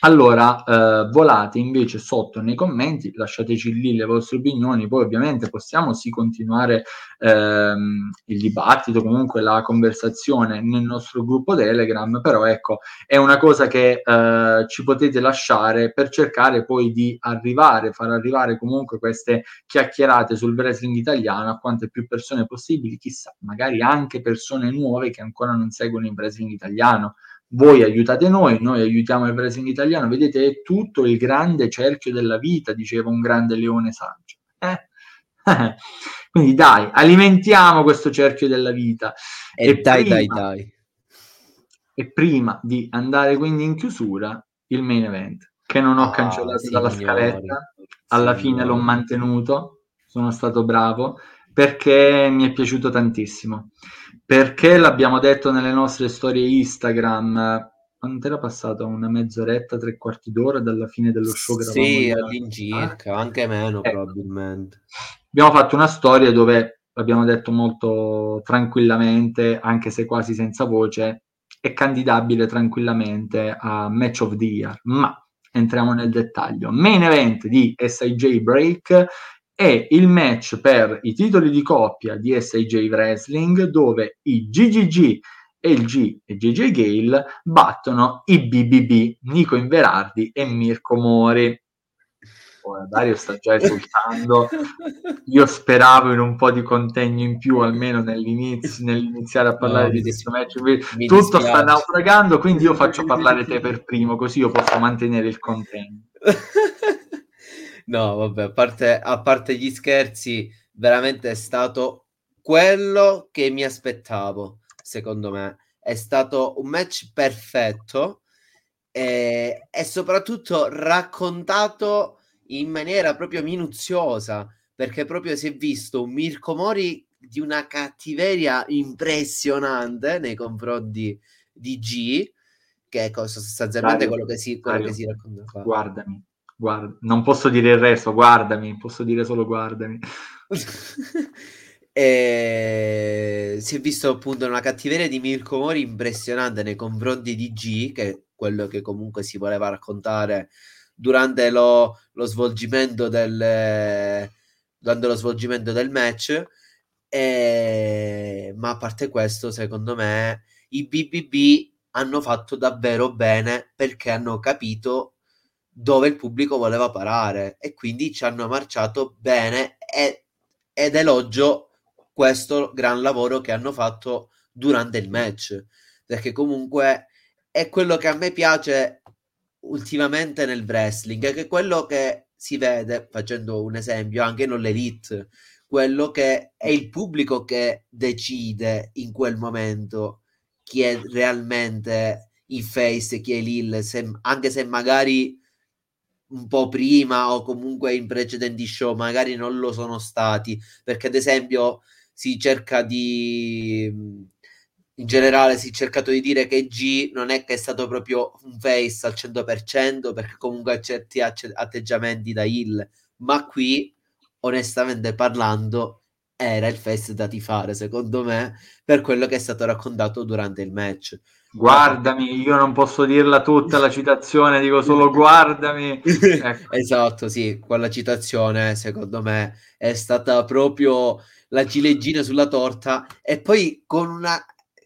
allora eh, volate invece sotto nei commenti, lasciateci lì le vostre opinioni, poi ovviamente possiamo sì continuare ehm, il dibattito, comunque la conversazione nel nostro gruppo Telegram, però ecco, è una cosa che eh, ci potete lasciare per cercare poi di arrivare, far arrivare comunque queste chiacchierate sul wrestling italiano a quante più persone possibili, chissà, magari anche persone nuove che ancora non seguono il wrestling italiano. Voi aiutate noi, noi aiutiamo il wrestling italiano, vedete è tutto il grande cerchio della vita, diceva un grande Leone saggio. Eh? Quindi dai, alimentiamo questo cerchio della vita. E, e dai, prima, dai, dai. E prima di andare quindi in chiusura, il main event, che non ho ah, cancellato signori, dalla scaletta, alla signori. Fine l'ho mantenuto, sono stato bravo, perché mi è piaciuto tantissimo. Perché l'abbiamo detto nelle nostre storie Instagram, quanto era passata? Una mezz'oretta, tre quarti d'ora dalla fine dello show? Sì, all'incirca, ah, anche meno ecco. Probabilmente. Abbiamo fatto una storia dove l'abbiamo detto molto tranquillamente, anche se quasi senza voce, è candidabile tranquillamente a Match of the Year, ma entriamo nel dettaglio. Main event di S A J Break è il match per i titoli di coppia di S A J Wrestling dove i G G G, L G e J J Gale battono i B B B, Nico Inverardi e Mirko Mori. Ora Dario sta già esultando, io speravo in un po' di contegno in più almeno nell'inizio, nell'iniziare a parlare no, di questo match, tutto sta naufragando, quindi io faccio parlare te per primo così io posso mantenere il contegno. No, vabbè, a parte, a parte gli scherzi, veramente è stato quello che mi aspettavo, secondo me. È stato un match perfetto e, e soprattutto raccontato in maniera proprio minuziosa, perché proprio si è visto un Mirko Mori di una cattiveria impressionante nei confronti di G, che è cosa, sostanzialmente Dario, quello che si, quello Dario, che si racconta qua. Guardami. Guarda, non posso dire il resto, guardami, posso dire solo guardami. E... si è visto appunto una cattiveria di Mirko Mori impressionante nei confronti di G, che è quello che comunque si voleva raccontare durante lo, lo svolgimento del durante lo svolgimento del match. E... ma a parte questo, secondo me i B B B hanno fatto davvero bene perché hanno capito dove il pubblico voleva parare e quindi ci hanno marciato bene e, ed elogio questo gran lavoro che hanno fatto durante il match, perché comunque è quello che a me piace ultimamente nel wrestling, che è quello che si vede, facendo un esempio anche nell'Elite, quello che è il pubblico che decide in quel momento chi è realmente il face e chi è l'heel, se, anche se magari un po' prima o comunque in precedenti show magari non lo sono stati, perché ad esempio si cerca di in generale si è cercato di dire che G non è che è stato proprio un face al cento per cento perché comunque ha certi atteggiamenti da heel, ma qui onestamente parlando era il face da tifare secondo me per quello che è stato raccontato durante il match. Guardami, io non posso dirla tutta la citazione, dico solo guardami. Ecco. Esatto, sì, quella citazione secondo me è stata proprio la ciliegina sulla torta e poi con una,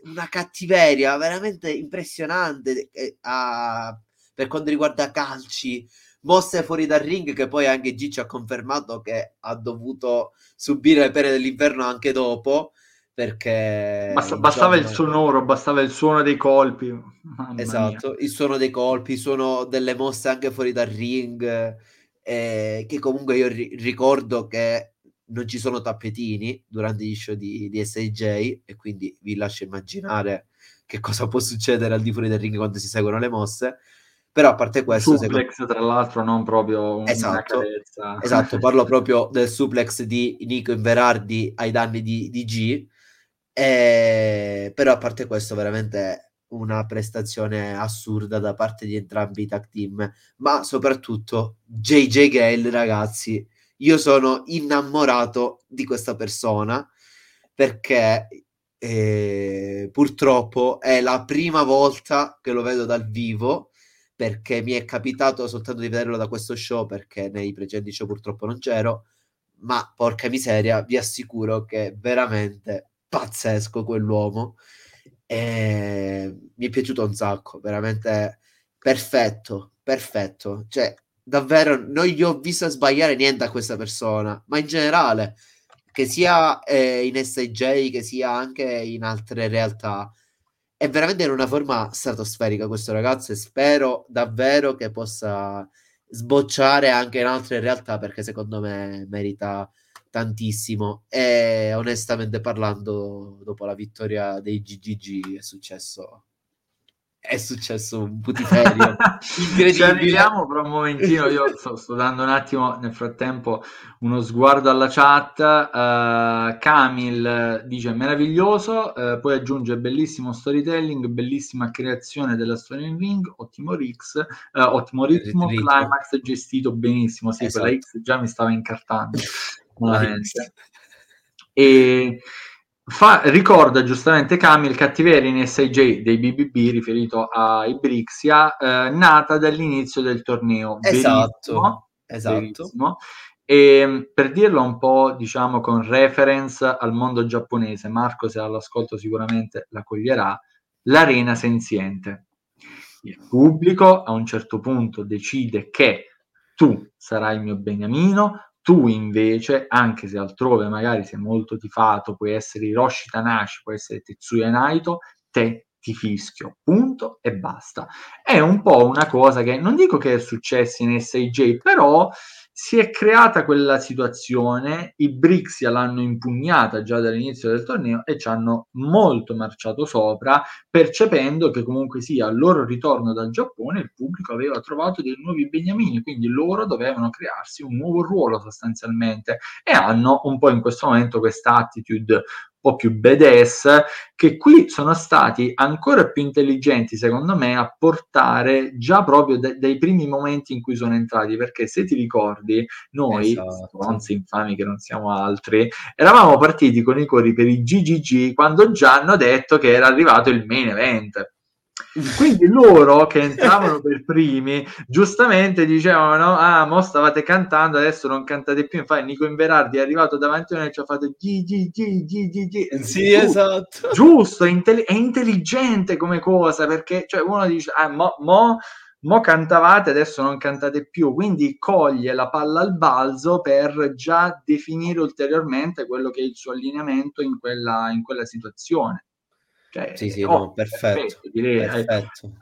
una cattiveria veramente impressionante eh, a, per quanto riguarda calci, mosse fuori dal ring che poi anche Gigi ha confermato che ha dovuto subire le pene dell'inferno anche dopo, perché Basta, diciamo, bastava il sonoro, bastava il suono dei colpi. Mamma esatto, mia. Il suono dei colpi, il suono delle mosse anche fuori dal ring, eh, che comunque io ri- ricordo che non ci sono tappetini durante gli show di, di S A J, e quindi vi lascio immaginare che cosa può succedere al di fuori del ring quando si seguono le mosse. Però a parte questo, suplex secondo... tra l'altro non proprio esatto, una carezza. Esatto, parlo proprio del suplex di Nico Inverardi ai danni di, di G, e... però a parte questo veramente una prestazione assurda da parte di entrambi i tag team, ma soprattutto J J Gale, ragazzi, io sono innamorato di questa persona, perché eh, purtroppo è la prima volta che lo vedo dal vivo, perché mi è capitato soltanto di vederlo da questo show, perché nei precedenti show purtroppo non c'ero, ma porca miseria, vi assicuro che è veramente pazzesco quell'uomo, e mi è piaciuto un sacco, veramente perfetto, perfetto, cioè davvero non gli ho visto sbagliare niente a questa persona, ma in generale, che sia eh, in S A J, che sia anche in altre realtà, è veramente in una forma stratosferica questo ragazzo, e spero davvero che possa sbocciare anche in altre realtà, perché secondo me merita tantissimo, e onestamente parlando dopo la vittoria dei G G G è successo è successo un putiferio incredibile. Ci arriviamo per un momentino, io sto, sto dando un attimo nel frattempo uno sguardo alla chat. uh, Camil dice meraviglioso, uh, poi aggiunge bellissimo storytelling, bellissima creazione della storia in ring, ottimo Rix, uh, ottimo ritmo, climax gestito benissimo, sì, esatto. Quella X già mi stava incartando. E Fa, ricorda giustamente Camille cattiveria in S A J dei B B B riferito a Ibrixia, eh, nata dall'inizio del torneo. Esatto, verissimo, esatto. Verissimo. E per dirlo un po', diciamo, con reference al mondo giapponese, Marco se all'ascolto sicuramente la coglierà, l'arena senziente. Il pubblico a un certo punto decide che tu sarai il mio beniamino, tu invece, anche se altrove magari sei molto tifato, puoi essere Hiroshi Tanahashi, puoi essere Tetsuya Naito, te ti fischio, punto e basta. È un po' una cosa che, non dico che è successa in S A J, però si è creata quella situazione, i Brixia l'hanno impugnata già dall'inizio del torneo e ci hanno molto marciato sopra, percependo che comunque sia al loro ritorno dal Giappone il pubblico aveva trovato dei nuovi beniamini, quindi loro dovevano crearsi un nuovo ruolo sostanzialmente, e hanno un po' in questo momento questa attitude un po' più badass, che qui sono stati ancora più intelligenti secondo me a portare già proprio da, dai primi momenti in cui sono entrati, perché se ti ricordi noi, anzi infami che non siamo altri, eravamo partiti con i cori per i G G G quando già hanno detto che era arrivato il main event, quindi loro che entravano per primi giustamente dicevano ah mo stavate cantando, adesso non cantate più, infatti Nico Inverardi è arrivato davanti a noi e ci ha fatto G G G G G. Sì, esatto, giusto, è intelligente come cosa, perché cioè uno dice ah mo mo mo cantavate, adesso non cantate più, quindi coglie la palla al balzo per già definire ulteriormente quello che è il suo allineamento in quella, in quella situazione. Cioè, sì, sì, oh, no, perfetto, perfetto, direi, perfetto.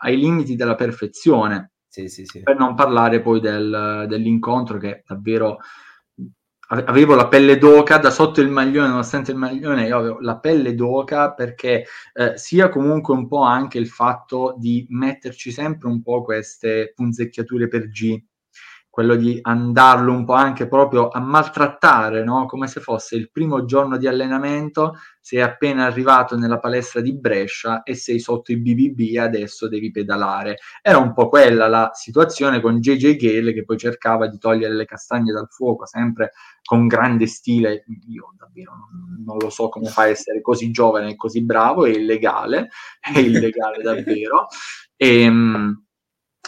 Ai, ai limiti della perfezione, sì, sì, sì. Per non parlare poi del, dell'incontro che davvero avevo la pelle d'oca da sotto il maglione, nonostante il maglione io avevo la pelle d'oca, perché eh, sia comunque un po' anche il fatto di metterci sempre un po' queste punzecchiature per G, quello di andarlo un po' anche proprio a maltrattare, no? Come se fosse il primo giorno di allenamento, sei appena arrivato nella palestra di Brescia e sei sotto i B B B e adesso devi pedalare. Era un po' quella la situazione con J J Gale, che poi cercava di togliere le castagne dal fuoco, sempre con grande stile. Io davvero non, non lo so come fa a essere così giovane e così bravo, è illegale, è illegale davvero. E...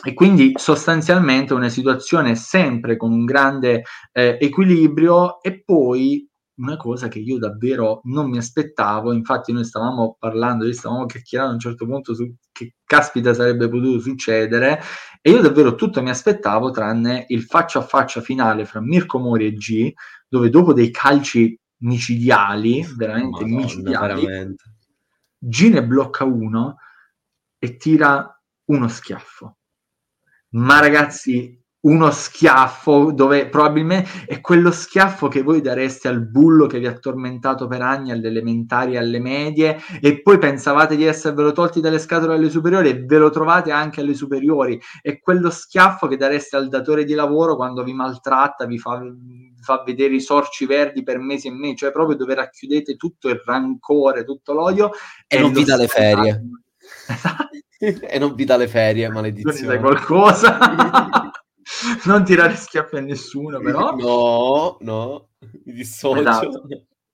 E quindi sostanzialmente una situazione sempre con un grande eh, equilibrio, e poi una cosa che io davvero non mi aspettavo. Infatti noi stavamo parlando, stavamo chiacchierando a un certo punto su che caspita sarebbe potuto succedere, e io davvero tutto mi aspettavo tranne il faccia a faccia finale fra Mirko Mori e G, dove dopo dei calci micidiali, veramente Madonna, micidiali, veramente. G ne blocca uno e tira uno schiaffo, ma ragazzi, uno schiaffo dove probabilmente è quello schiaffo che voi dareste al bullo che vi ha tormentato per anni alle elementari, alle medie, e poi pensavate di esservelo tolti dalle scatole alle superiori e ve lo trovate anche alle superiori. È quello schiaffo che dareste al datore di lavoro quando vi maltratta, vi fa, vi fa vedere i sorci verdi per mesi e mesi, cioè proprio dove racchiudete tutto il rancore, tutto l'odio, e non vi dà le ferie. E non vi dà le ferie, maledizione. Qualcosa. Non tirare schiaffi a nessuno, però no, no, mi dissocio. Esatto,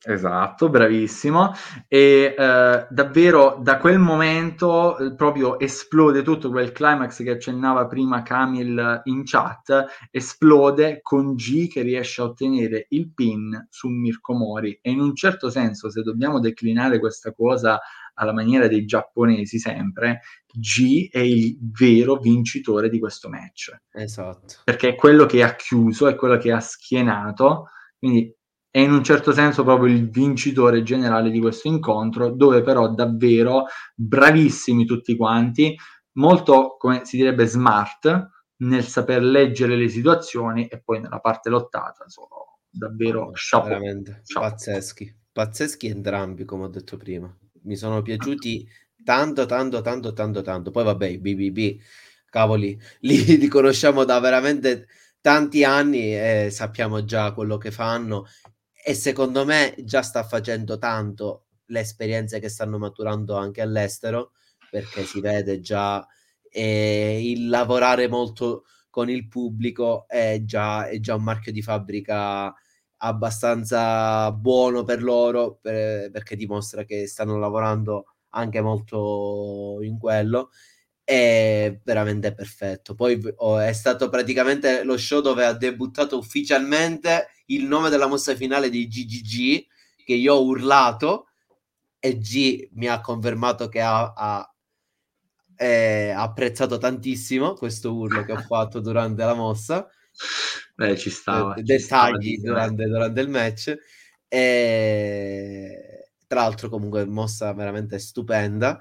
esatto, bravissimo. E eh, davvero da quel momento eh, proprio esplode tutto quel climax che accennava prima Camille in chat, esplode con G che riesce a ottenere il pin su Mirko Mori. E in un certo senso, se dobbiamo declinare questa cosa alla maniera dei giapponesi sempre, G è il vero vincitore di questo match. Esatto. Perché è quello che ha chiuso, è quello che ha schienato, quindi è in un certo senso proprio il vincitore generale di questo incontro, dove però davvero bravissimi tutti quanti, molto, come si direbbe, smart nel saper leggere le situazioni, e poi nella parte lottata sono davvero chapeau. Veramente chapeau. Pazzeschi, pazzeschi entrambi, come ho detto prima. Mi sono piaciuti tanto, tanto, tanto, tanto, tanto. Poi vabbè, i B B B, cavoli, li, li conosciamo da veramente tanti anni e sappiamo già quello che fanno, e secondo me già sta facendo tanto le esperienze che stanno maturando anche all'estero, perché si vede già eh, il lavorare molto con il pubblico è già, è già un marchio di fabbrica abbastanza buono per loro, per, perché dimostra che stanno lavorando anche molto in quello. È veramente perfetto. Poi oh, è stato praticamente lo show dove ha debuttato ufficialmente il nome della mossa finale di G G G, che io ho urlato, e G mi ha confermato che ha, ha eh, apprezzato tantissimo questo urlo che ho fatto durante la mossa. Beh, ci stava, dettagli ci stava, durante, durante il match. E tra l'altro comunque mossa veramente stupenda,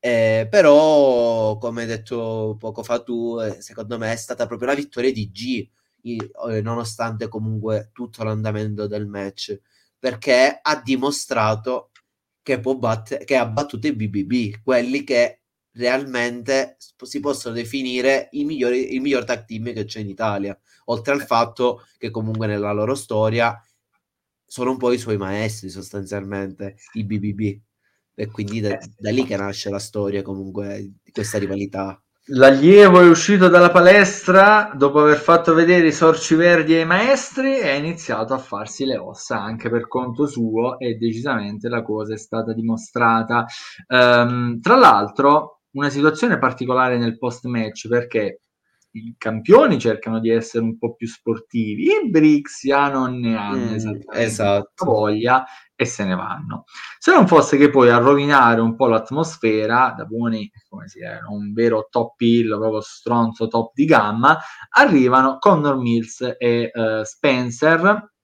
e però come hai detto poco fa tu, secondo me è stata proprio la vittoria di G, nonostante comunque tutto l'andamento del match, perché ha dimostrato che può battere, che ha battuto i B B B, quelli che realmente si possono definire i migliori, il miglior tag team che c'è in Italia, oltre al fatto che comunque nella loro storia sono un po' i suoi maestri sostanzialmente, i B B B, e quindi da, da lì che nasce la storia comunque di questa rivalità. L'allievo è uscito dalla palestra dopo aver fatto vedere i sorci verdi ai maestri e ha iniziato a farsi le ossa anche per conto suo, e decisamente la cosa è stata dimostrata. Um, tra l'altro una situazione particolare nel post-match, perché i campioni cercano di essere un po' più sportivi, i Brixia non ne hanno mm, esattamente esatto. voglia e se ne vanno. Se non fosse che poi a rovinare un po' l'atmosfera, da buoni, come si era, un vero top heel, proprio stronzo top di gamma, arrivano Connor Mills e uh, Spencer,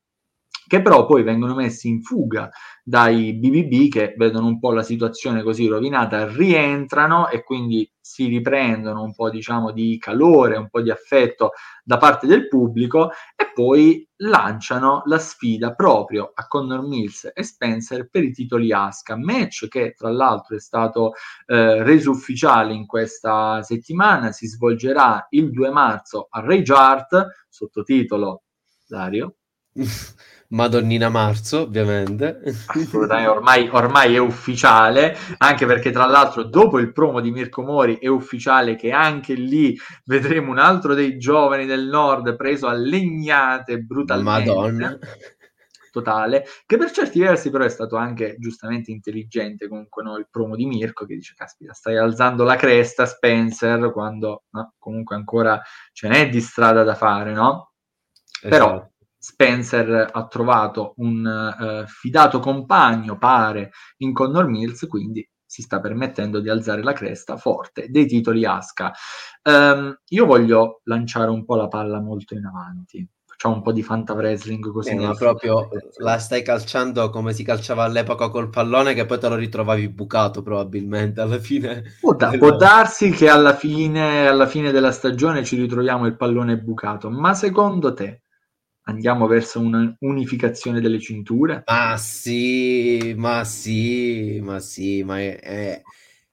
che però poi vengono messi in fuga dai B B B, che vedono un po' la situazione così rovinata, rientrano e quindi si riprendono un po', diciamo, di calore, un po' di affetto da parte del pubblico, e poi lanciano la sfida proprio a Connor Mills e Spencer per i titoli Asuka, match che tra l'altro è stato eh, reso ufficiale in questa settimana, si svolgerà il due marzo a Rage Art, sottotitolo Dario. Madonnina marzo, ovviamente. Ormai, ormai è ufficiale, anche perché tra l'altro dopo il promo di Mirko Mori è ufficiale che anche lì vedremo un altro dei giovani del nord preso a legnate brutalmente. Madonna. Totale, che per certi versi però è stato anche giustamente intelligente comunque, no? Il promo di Mirko che dice caspita, stai alzando la cresta Spencer, quando no, comunque ancora ce n'è di strada da fare, no? Esatto. Però Spencer ha trovato un uh, fidato compagno, pare, in Connor Mills, quindi si sta permettendo di alzare la cresta forte dei titoli Asuka. Um, io voglio lanciare un po' la palla molto in avanti. Facciamo un po' di fanta wrestling così. Eh, ma proprio la stai calciando come si calciava all'epoca col pallone, che poi te lo ritrovavi bucato probabilmente alla fine. Può, da- del... può darsi che alla fine, alla fine della stagione ci ritroviamo il pallone bucato, ma secondo te andiamo verso un'unificazione delle cinture? Ma sì, ma sì, ma sì, ma è, è,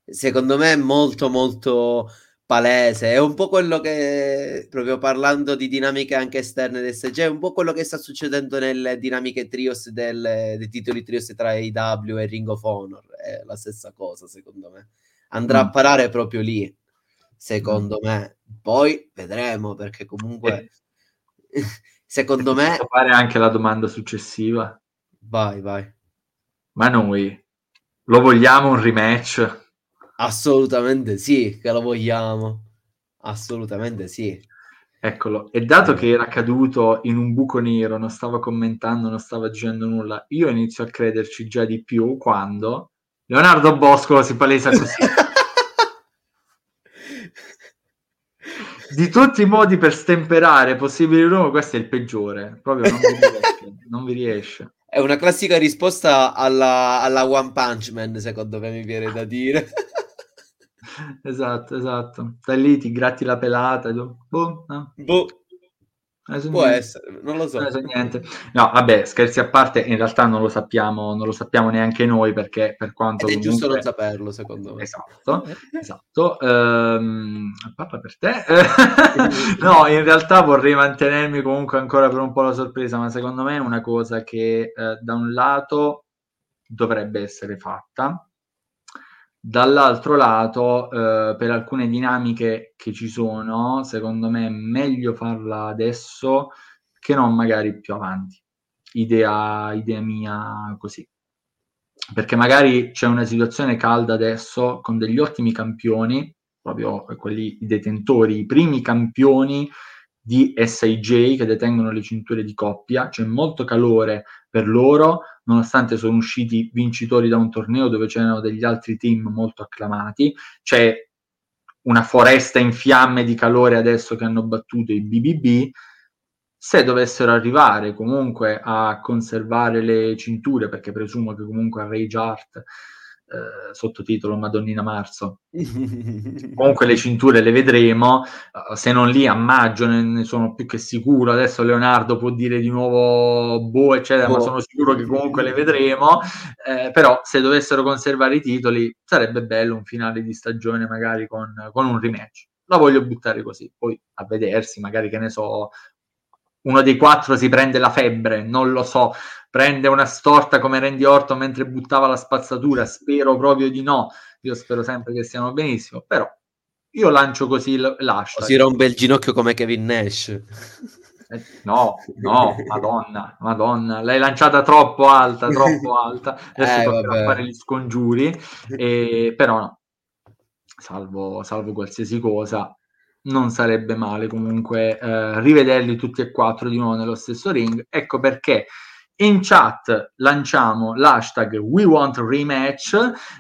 secondo me è molto molto palese. È un po' quello che, proprio parlando di dinamiche anche esterne del S A J, è un po' quello che sta succedendo nelle dinamiche trios del, dei titoli trios tra A E W e Ring of Honor. È la stessa cosa, secondo me. Andrà mm. a parare proprio lì, secondo mm. me. Poi vedremo, perché comunque... Eh. Secondo me... Posso fare anche la domanda successiva? Vai, vai. Ma noi lo vogliamo un rematch? Assolutamente sì, che lo vogliamo. Assolutamente sì. Eccolo. E dato eh. che era caduto in un buco nero, non stava commentando, non stava dicendo nulla, io inizio a crederci già di più quando Leonardo Bosco si palesa così. Di tutti i modi per stemperare possibili rumori, questo è il peggiore. Proprio non vi riesce. non vi riesce. È una classica risposta alla, alla One Punch Man, secondo me, mi viene da dire. Esatto, esatto. Stai lì, ti gratti la pelata. Boh, no. boh. Può essere, non lo so. Non so niente. No, vabbè, scherzi a parte, in realtà non lo sappiamo, non lo sappiamo neanche noi, perché per quanto ed è comunque... giusto non saperlo, secondo me. Esatto, esatto. Ehm, parla per te. No, in realtà vorrei mantenermi comunque ancora per un po' la sorpresa, ma secondo me è una cosa che eh, da un lato dovrebbe essere fatta, dall'altro lato eh, per alcune dinamiche che ci sono secondo me è meglio farla adesso che non magari più avanti, idea, idea mia così, perché magari c'è una situazione calda adesso con degli ottimi campioni, proprio quelli, i detentori, i primi campioni di S A J che detengono le cinture di coppia, c'è molto calore per loro, nonostante sono usciti vincitori da un torneo dove c'erano degli altri team molto acclamati, c'è una foresta in fiamme di calore adesso che hanno battuto i B B B, se dovessero arrivare comunque a conservare le cinture, perché presumo che comunque a Rage Art, eh, sottotitolo Madonnina Marzo, comunque le cinture le vedremo, se non lì a maggio, ne sono più che sicuro. Adesso Leonardo può dire di nuovo boh eccetera, boh. Ma sono sicuro che comunque le vedremo, eh, però se dovessero conservare i titoli sarebbe bello un finale di stagione magari con, con un rematch, la voglio buttare così, poi a vedersi, magari, che ne so, uno dei quattro si prende la febbre, non lo so, prende una storta come Randy Orton mentre buttava la spazzatura, spero proprio di no, io spero sempre che stiano benissimo, però io lancio così l'hashtag. Si rompe il ginocchio come Kevin Nash. No, no, madonna, madonna, l'hai lanciata troppo alta, troppo alta, adesso eh, toccherà fare gli scongiuri, e, però no, salvo, salvo qualsiasi cosa, non sarebbe male comunque eh, rivederli tutti e quattro di nuovo nello stesso ring. Ecco perché in chat lanciamo l'hashtag We Want Rematch.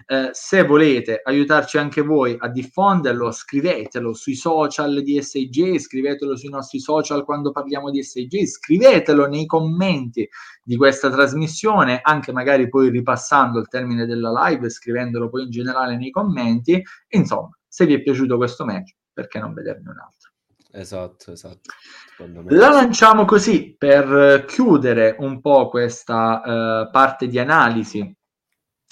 Eh, se volete aiutarci anche voi a diffonderlo, scrivetelo sui social di S A J, scrivetelo sui nostri social quando parliamo di S A J, scrivetelo nei commenti di questa trasmissione, anche magari poi ripassando il termine della live, scrivendolo poi in generale nei commenti. Insomma, se vi è piaciuto questo match, perché non vederne un altro? Esatto, esatto. La lanciamo così per chiudere un po' questa uh, parte di analisi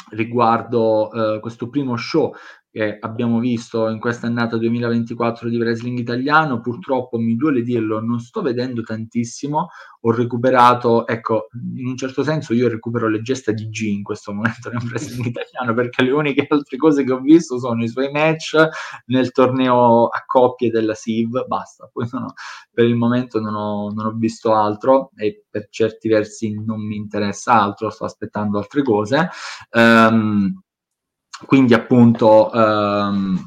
riguardo uh, questo primo show che abbiamo visto in questa annata duemilaventiquattro di wrestling italiano. Purtroppo, mi duole dirlo, non sto vedendo tantissimo, ho recuperato, ecco, in un certo senso io recupero le gesta di G in questo momento nel wrestling italiano, perché le uniche altre cose che ho visto sono i suoi match nel torneo a coppie della S I V, basta, poi sono, per il momento non ho, non ho visto altro e per certi versi non mi interessa altro, sto aspettando altre cose. Um, Quindi appunto ehm,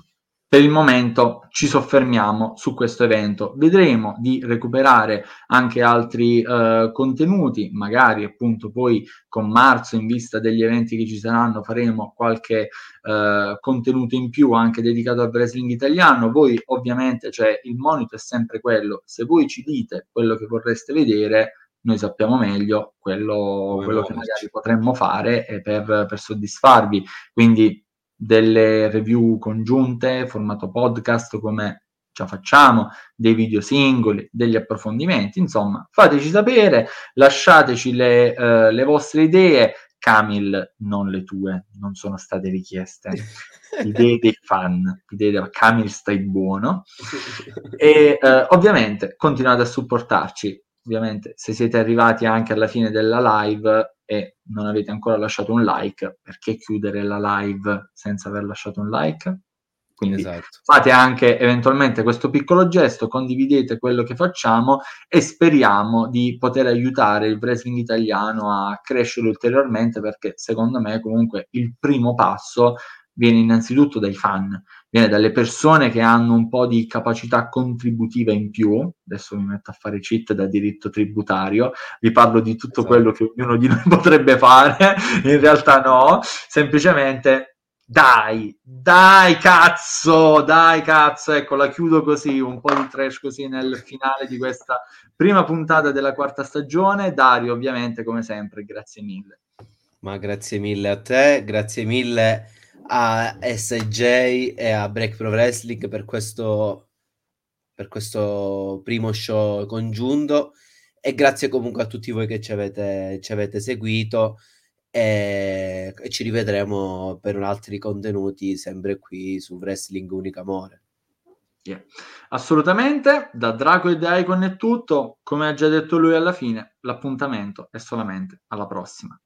per il momento ci soffermiamo su questo evento. Vedremo di recuperare anche altri eh, contenuti, magari appunto poi con marzo, in vista degli eventi che ci saranno, faremo qualche eh, contenuto in più anche dedicato al wrestling italiano. Voi ovviamente, cioè, il monito è sempre quello: se voi ci dite quello che vorreste vedere, noi sappiamo meglio quello, quello che magari potremmo fare eh, per, per soddisfarvi. Quindi delle review congiunte, formato podcast come già facciamo, dei video singoli, degli approfondimenti, insomma fateci sapere, lasciateci le, eh, le vostre idee. Camil, non le tue, non sono state richieste, idee dei fan, idee della Camil, stai buono. E eh, ovviamente continuate a supportarci. Ovviamente se siete arrivati anche alla fine della live e non avete ancora lasciato un like, perché chiudere la live senza aver lasciato un like? Quindi esatto, fate anche eventualmente questo piccolo gesto, condividete quello che facciamo e speriamo di poter aiutare il wrestling italiano a crescere ulteriormente, perché secondo me comunque il primo passo viene innanzitutto dai fan, viene dalle persone che hanno un po' di capacità contributiva in più. Adesso mi metto a fare cheat da diritto tributario, vi parlo di tutto esatto, quello che ognuno di noi potrebbe fare, in realtà no, semplicemente dai, dai cazzo, dai cazzo, ecco, la chiudo così, un po' di trash così nel finale di questa prima puntata della quarta stagione. Dario, ovviamente, come sempre, grazie mille. Ma grazie mille a te, grazie mille a S A J e a Break Pro Wrestling per questo, per questo primo show congiunto, e grazie comunque a tutti voi che ci avete, ci avete seguito, e, e ci rivedremo per altri contenuti sempre qui su Wrestling Unico Amore. Yeah. Assolutamente, da Draco e da Icon è tutto. Come ha già detto lui alla fine, l'appuntamento è solamente alla prossima.